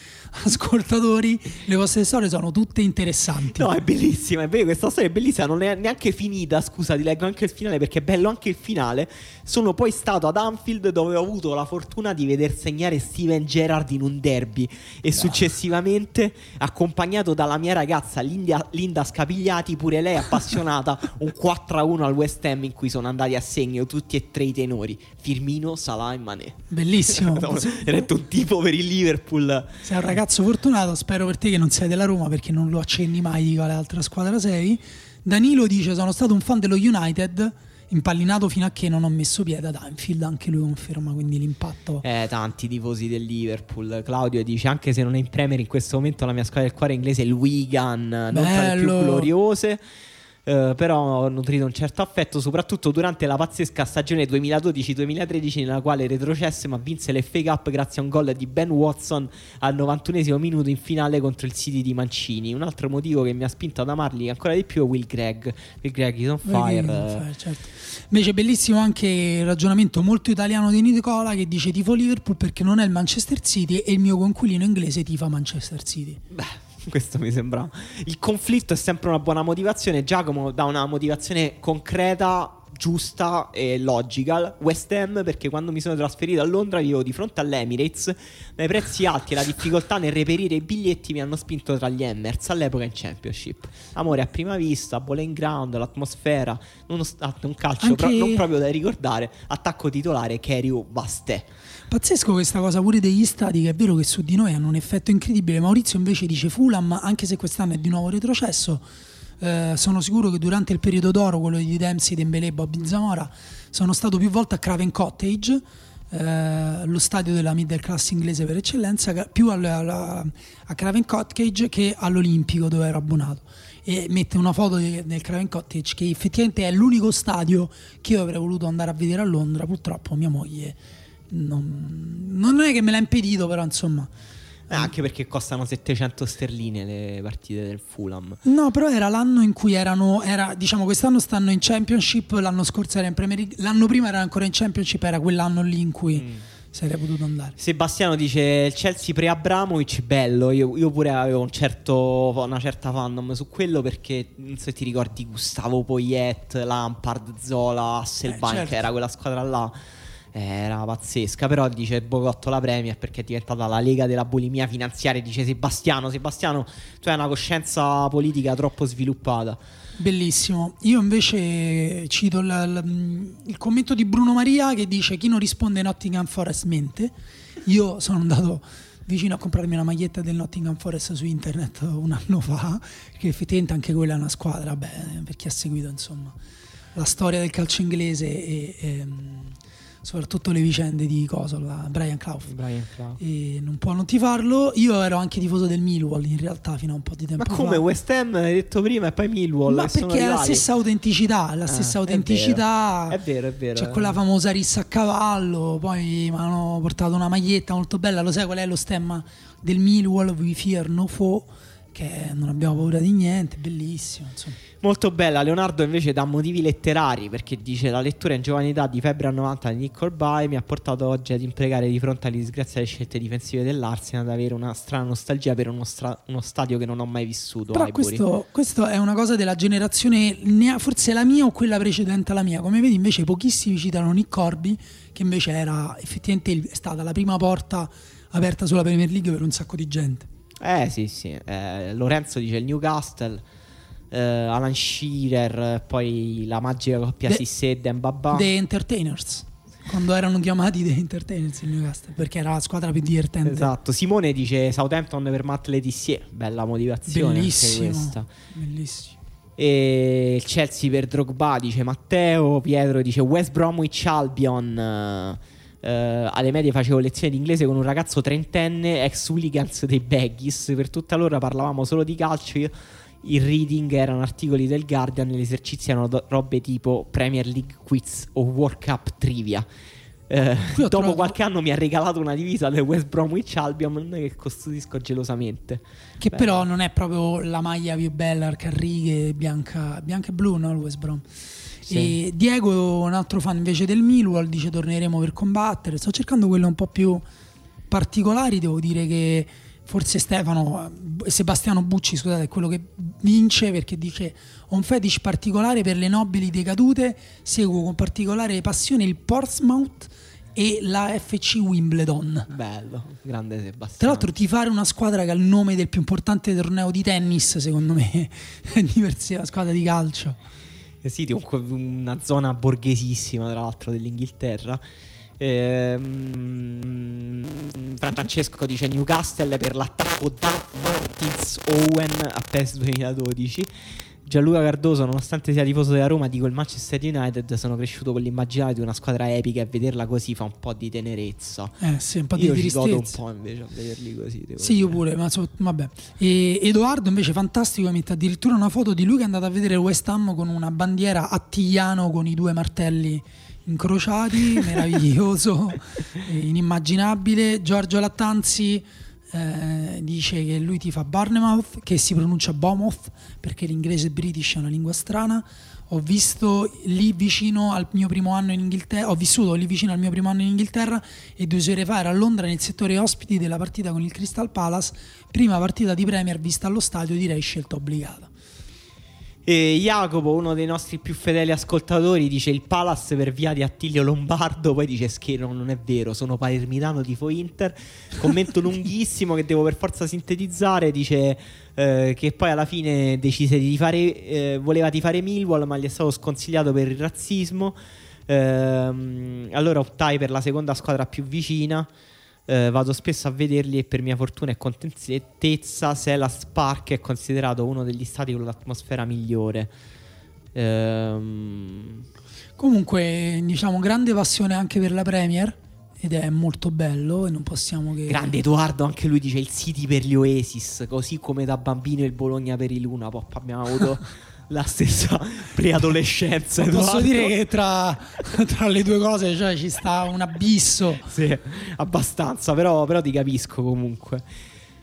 ascoltatori. Le vostre storie sono tutte interessanti. No, è bellissima, è vero, questa storia è bellissima, non è neanche finita. Scusa, ti leggo anche il finale perché è bello anche il finale. Sono poi stato ad Anfield dove ho avuto la fortuna di veder segnare Steven Gerrard in un derby e successivamente accompagnato dalla mia ragazza Linda Scapigliati, pure lei appassionata, un 4-1 al West Ham in cui sono andati a segno tutti e 3 i tenori Firmino, Salah e Mané. Bellissimo. Era un tipo per il Liverpool. Sei un ragazzo fortunato, spero per te che non sei della Roma perché non lo accenni mai di quale altra squadra sei. Danilo dice sono stato un fan dello United impallinato fino a che non ho messo piede ad Anfield, anche lui conferma quindi l'impatto. Tanti tifosi del Liverpool. Claudio dice anche se non è in Premier in questo momento la mia squadra del cuore inglese è il Wigan, non tra le più gloriose. Però ho nutrito un certo affetto soprattutto durante la pazzesca stagione 2012-2013 nella quale retrocesse ma vinse l'FA Cup grazie a un gol di Ben Watson al 91esimo minuto in finale contro il City di Mancini. Un altro motivo che mi ha spinto ad amarli ancora di più è Will Greg is on fire, certo. Invece bellissimo anche il ragionamento molto italiano di Nicola che dice tifo Liverpool perché non è il Manchester City e il mio coinquilino inglese tifa Manchester City. Beh, questo mi sembra. Il conflitto è sempre una buona motivazione. Giacomo dà una motivazione concreta giusta e logical. West Ham, perché quando mi sono trasferito a Londra vivevo di fronte all'Emirates, dai prezzi alti e la difficoltà nel reperire i biglietti mi hanno spinto tra gli Hammers all'epoca in Championship. Amore a prima vista, bola in ground, l'atmosfera, un calcio anche... non proprio da ricordare, attacco titolare Keriu Basté. Pazzesco questa cosa pure degli stadi, che è vero che su di noi hanno un effetto incredibile. Maurizio invece dice Fulham, anche se quest'anno è di nuovo retrocesso. Sono sicuro che durante il periodo d'oro, quello di Dempsey, Dembélé e Bobby Zamora, sono stato più volte a Craven Cottage, lo stadio della middle class inglese per eccellenza, più a Craven Cottage che all'Olimpico dove ero abbonato. E mette una foto del Craven Cottage, che effettivamente è l'unico stadio che io avrei voluto andare a vedere a Londra. Purtroppo mia moglie non è che me l'ha impedito, però insomma. Anche perché costano 700 sterline le partite del Fulham. No, però era l'anno in cui diciamo, quest'anno stanno in Championship, l'anno scorso era in Premier League, l'anno prima era ancora in Championship, era quell'anno lì in cui sarei potuto andare. Sebastiano dice il Chelsea pre-Abramovic bello. Io pure avevo una certa fandom su quello, perché non so se ti ricordi Gustavo Poyet, Lampard, Zola, Hasselbaink, certo. Era quella squadra là, era pazzesca. Però dice Bocotto la Premier perché è diventata la lega della bulimia finanziaria. Dice Sebastiano, tu hai una coscienza politica troppo sviluppata. Bellissimo. Io invece cito il commento di Bruno Maria che dice chi non risponde Nottingham Forest mente. Io sono andato vicino a comprarmi una maglietta del Nottingham Forest su internet un anno fa, che effettivamente anche quella è una squadra, per chi ha seguito insomma la storia del calcio inglese e soprattutto le vicende di Brian Clough. E non può non tifarlo. Io ero anche tifoso del Millwall in realtà fino a un po' di tempo fa. Ma come fa. West Ham hai detto prima e poi Millwall. Ma perché è la stessa autenticità. È vero. C'è quella famosa rissa a cavallo. Poi mi hanno portato una maglietta molto bella. Lo sai qual è lo stemma del Millwall? We fear no foe, che non abbiamo paura di niente, bellissimo insomma. Molto bella. Leonardo invece dà motivi letterari, perché dice la lettura in giovane età di Febbre a 90 di Nick Horby mi ha portato oggi ad imprecare di fronte alle disgraziate scelte difensive dell'Arsenal, ad avere una strana nostalgia per uno stadio che non ho mai vissuto. Però questo è una cosa della generazione, forse la mia o quella precedente alla mia. Come vedi invece pochissimi citano Nick Horby, che invece era effettivamente è stata la prima porta aperta sulla Premier League per un sacco di gente. Lorenzo dice il Newcastle, Alan Shearer, poi la magica coppia Cissé e Dembaba, The Entertainers, quando erano chiamati The Entertainers il Newcastle, perché era la squadra più divertente. Esatto. Simone dice Southampton per Matt Le Tissier, bella motivazione, bellissimo. E il Chelsea per Drogba dice Matteo. Pietro dice West Bromwich Albion. Alle medie facevo lezioni di inglese con un ragazzo trentenne, ex hooligans dei Baggies. Per tutta l'ora parlavamo solo di calcio. Il reading erano articoli del Guardian e gli esercizi erano robe tipo Premier League quiz o World Cup trivia. Dopo qualche anno mi ha regalato una divisa del West Bromwich Albion che custodisco gelosamente. Che però non è proprio la maglia più bella, a righe bianca e blu, no? Il West Brom. Sì. E Diego, un altro fan invece del Millwall, dice torneremo per combattere. Sto cercando quelle un po' più particolari. Devo dire che forse Sebastiano Bucci, scusate, è quello che vince, perché dice ho un fetish particolare per le nobili decadute, seguo con particolare passione il Portsmouth e la FC Wimbledon. Bello, grande Sebastiano. Tra l'altro tifare una squadra che ha il nome del più importante torneo di tennis, secondo me è diversa la squadra di calcio. Sì, una zona borghesissima tra l'altro dell'Inghilterra. Francesco dice Newcastle per l'attacco da Martins Owen a PES 2012. Gianluca Cardoso, nonostante sia tifoso della Roma, dico il Manchester United, sono cresciuto con l'immaginario di una squadra epica e vederla così fa un po' di tenerezza. Sì, un po' di tristezza. Io ci godo un po' invece a vederli così. Sì, io pure, ma vabbè. E Edoardo invece fantastico, mette addirittura una foto di lui che è andato a vedere West Ham con una bandiera a Tigliano con i due martelli incrociati, meraviglioso, inimmaginabile. Giorgio Lattanzi dice che lui tifa Bournemouth, che si pronuncia Bournemouth perché l'inglese british è una lingua strana. Ho vissuto lì vicino al mio primo anno in Inghilterra e 2 ore fa ero a Londra nel settore ospiti della partita con il Crystal Palace, prima partita di Premier vista allo stadio, direi scelta obbligata. Jacopo, uno dei nostri più fedeli ascoltatori, dice il Palace per via di Attilio Lombardo. Poi dice scherzo, non è vero, sono palermitano, tifo Inter. Commento lunghissimo che devo per forza sintetizzare. Dice che poi alla fine decise di fare voleva tifare Millwall, ma gli è stato sconsigliato per il razzismo. Allora optai per la seconda squadra più vicina. Vado spesso a vederli e per mia fortuna e contentezza Selhurst Park è considerato uno degli stadi con l'atmosfera migliore. Comunque, diciamo, grande passione anche per la Premier, ed è molto bello e non possiamo che... Grande Edoardo, anche lui dice il City per gli Oasis, così come da bambino il Bologna per i Luna Pop. Abbiamo avuto la stessa preadolescenza. Posso dire che tra le due cose, cioè, ci sta un abisso. Sì, abbastanza, però ti capisco comunque.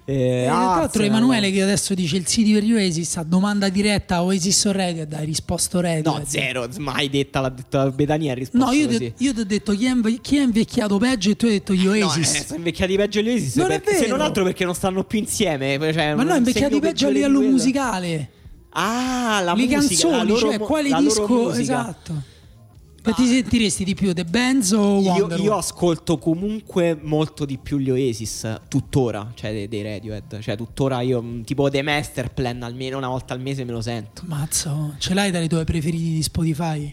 Tra l'altro Emanuele, che adesso dice il CD per gli Oasis, a domanda diretta Oasis o Radiohead, hai risposto Radiohead. No, zero, mai detta, l'ha detto Betania, ha risposto. No, io ti ho detto chi è invecchiato peggio e tu hai detto gli Oasis. No, sono invecchiati peggio gli Oasis, non perché, se non altro perché non stanno più insieme, cioè, ma no, invecchiati peggio a livello musicale. Ah, la le musica, canzoni, la loro, cioè quale disco, esatto. Ma ti sentiresti di più The Benz o Wonderwall? Io ascolto comunque molto di più gli Oasis tuttora, cioè dei Radiohead, cioè tuttora io tipo The Masterplan almeno una volta al mese me lo sento. Mazzo, ce l'hai tra i tuoi preferiti di Spotify?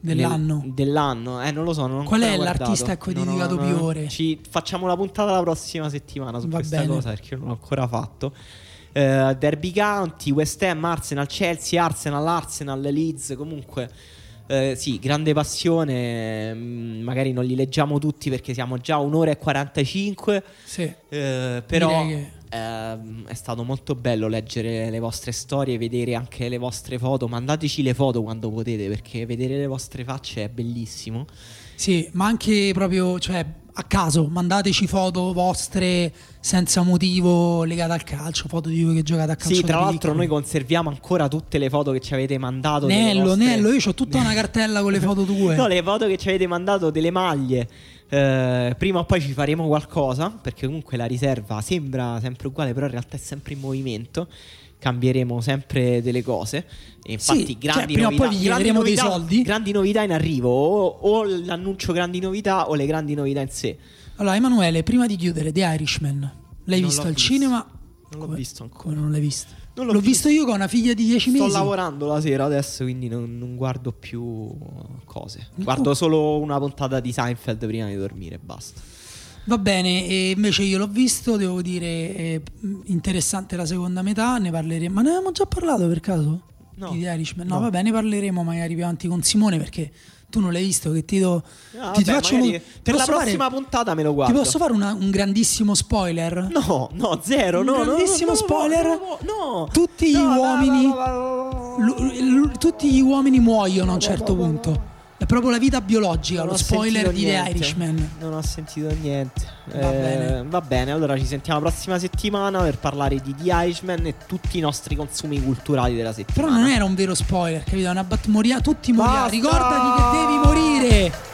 Dell'anno? Non lo so, non qual è l'artista a cui ho dedicato più ore? Ci facciamo la puntata la prossima settimana su questa cosa, perché io non l'ho ancora fatto. Derby County, West Ham, Arsenal, Chelsea, Arsenal, Leeds. Comunque sì, grande passione. Magari non li leggiamo tutti perché siamo già un'ora e 45. Sì. Però è stato molto bello leggere le vostre storie, vedere anche le vostre foto. Mandateci le foto quando potete, perché vedere le vostre facce è bellissimo. Sì, ma anche proprio, cioè, a caso mandateci foto vostre senza motivo legate al calcio, foto di voi che giocate a calcio. Sì, tra l'altro noi conserviamo ancora tutte le foto che ci avete mandato. Nello, io ho tutta una cartella con le foto tue. No, le foto che ci avete mandato delle maglie. Prima o poi ci faremo qualcosa, perché comunque la riserva sembra sempre uguale, però in realtà è sempre in movimento. Cambieremo sempre delle cose. E infatti, sì, grandi, cioè, novità, prima o poi gli grandi, dei soldi. Grandi novità in arrivo. O l'annuncio grandi novità o le grandi novità in sé. Allora, Emanuele, prima di chiudere, The Irishman. L'hai visto al cinema? Non l'ho visto ancora. Come non l'hai visto? L'ho visto io con una figlia di 10 mesi. Sto lavorando la sera adesso, quindi non guardo più cose. Guardo solo una puntata di Seinfeld prima di dormire e basta. Va bene, e invece io l'ho visto, devo dire, è interessante la seconda metà, ne parleremo. Ma ne avevamo già parlato per caso? No. Di The Irishman? No, vabbè, ne parleremo magari più avanti con Simone, perché tu non l'hai visto, che ti do... ti faccio per la prossima puntata me lo guardo. Ti posso fare un grandissimo spoiler? No, zero. Spoiler? No. Tutti gli uomini... Tutti gli uomini muoiono a un certo punto. È proprio la vita biologica, non lo spoiler di The Irishman. Non ho sentito niente. Va bene, allora ci sentiamo la prossima settimana per parlare di The Irishman e tutti i nostri consumi culturali della settimana. Però non era un vero spoiler, capito? Una batmoria, tutti moriamo. Ricordati che devi morire.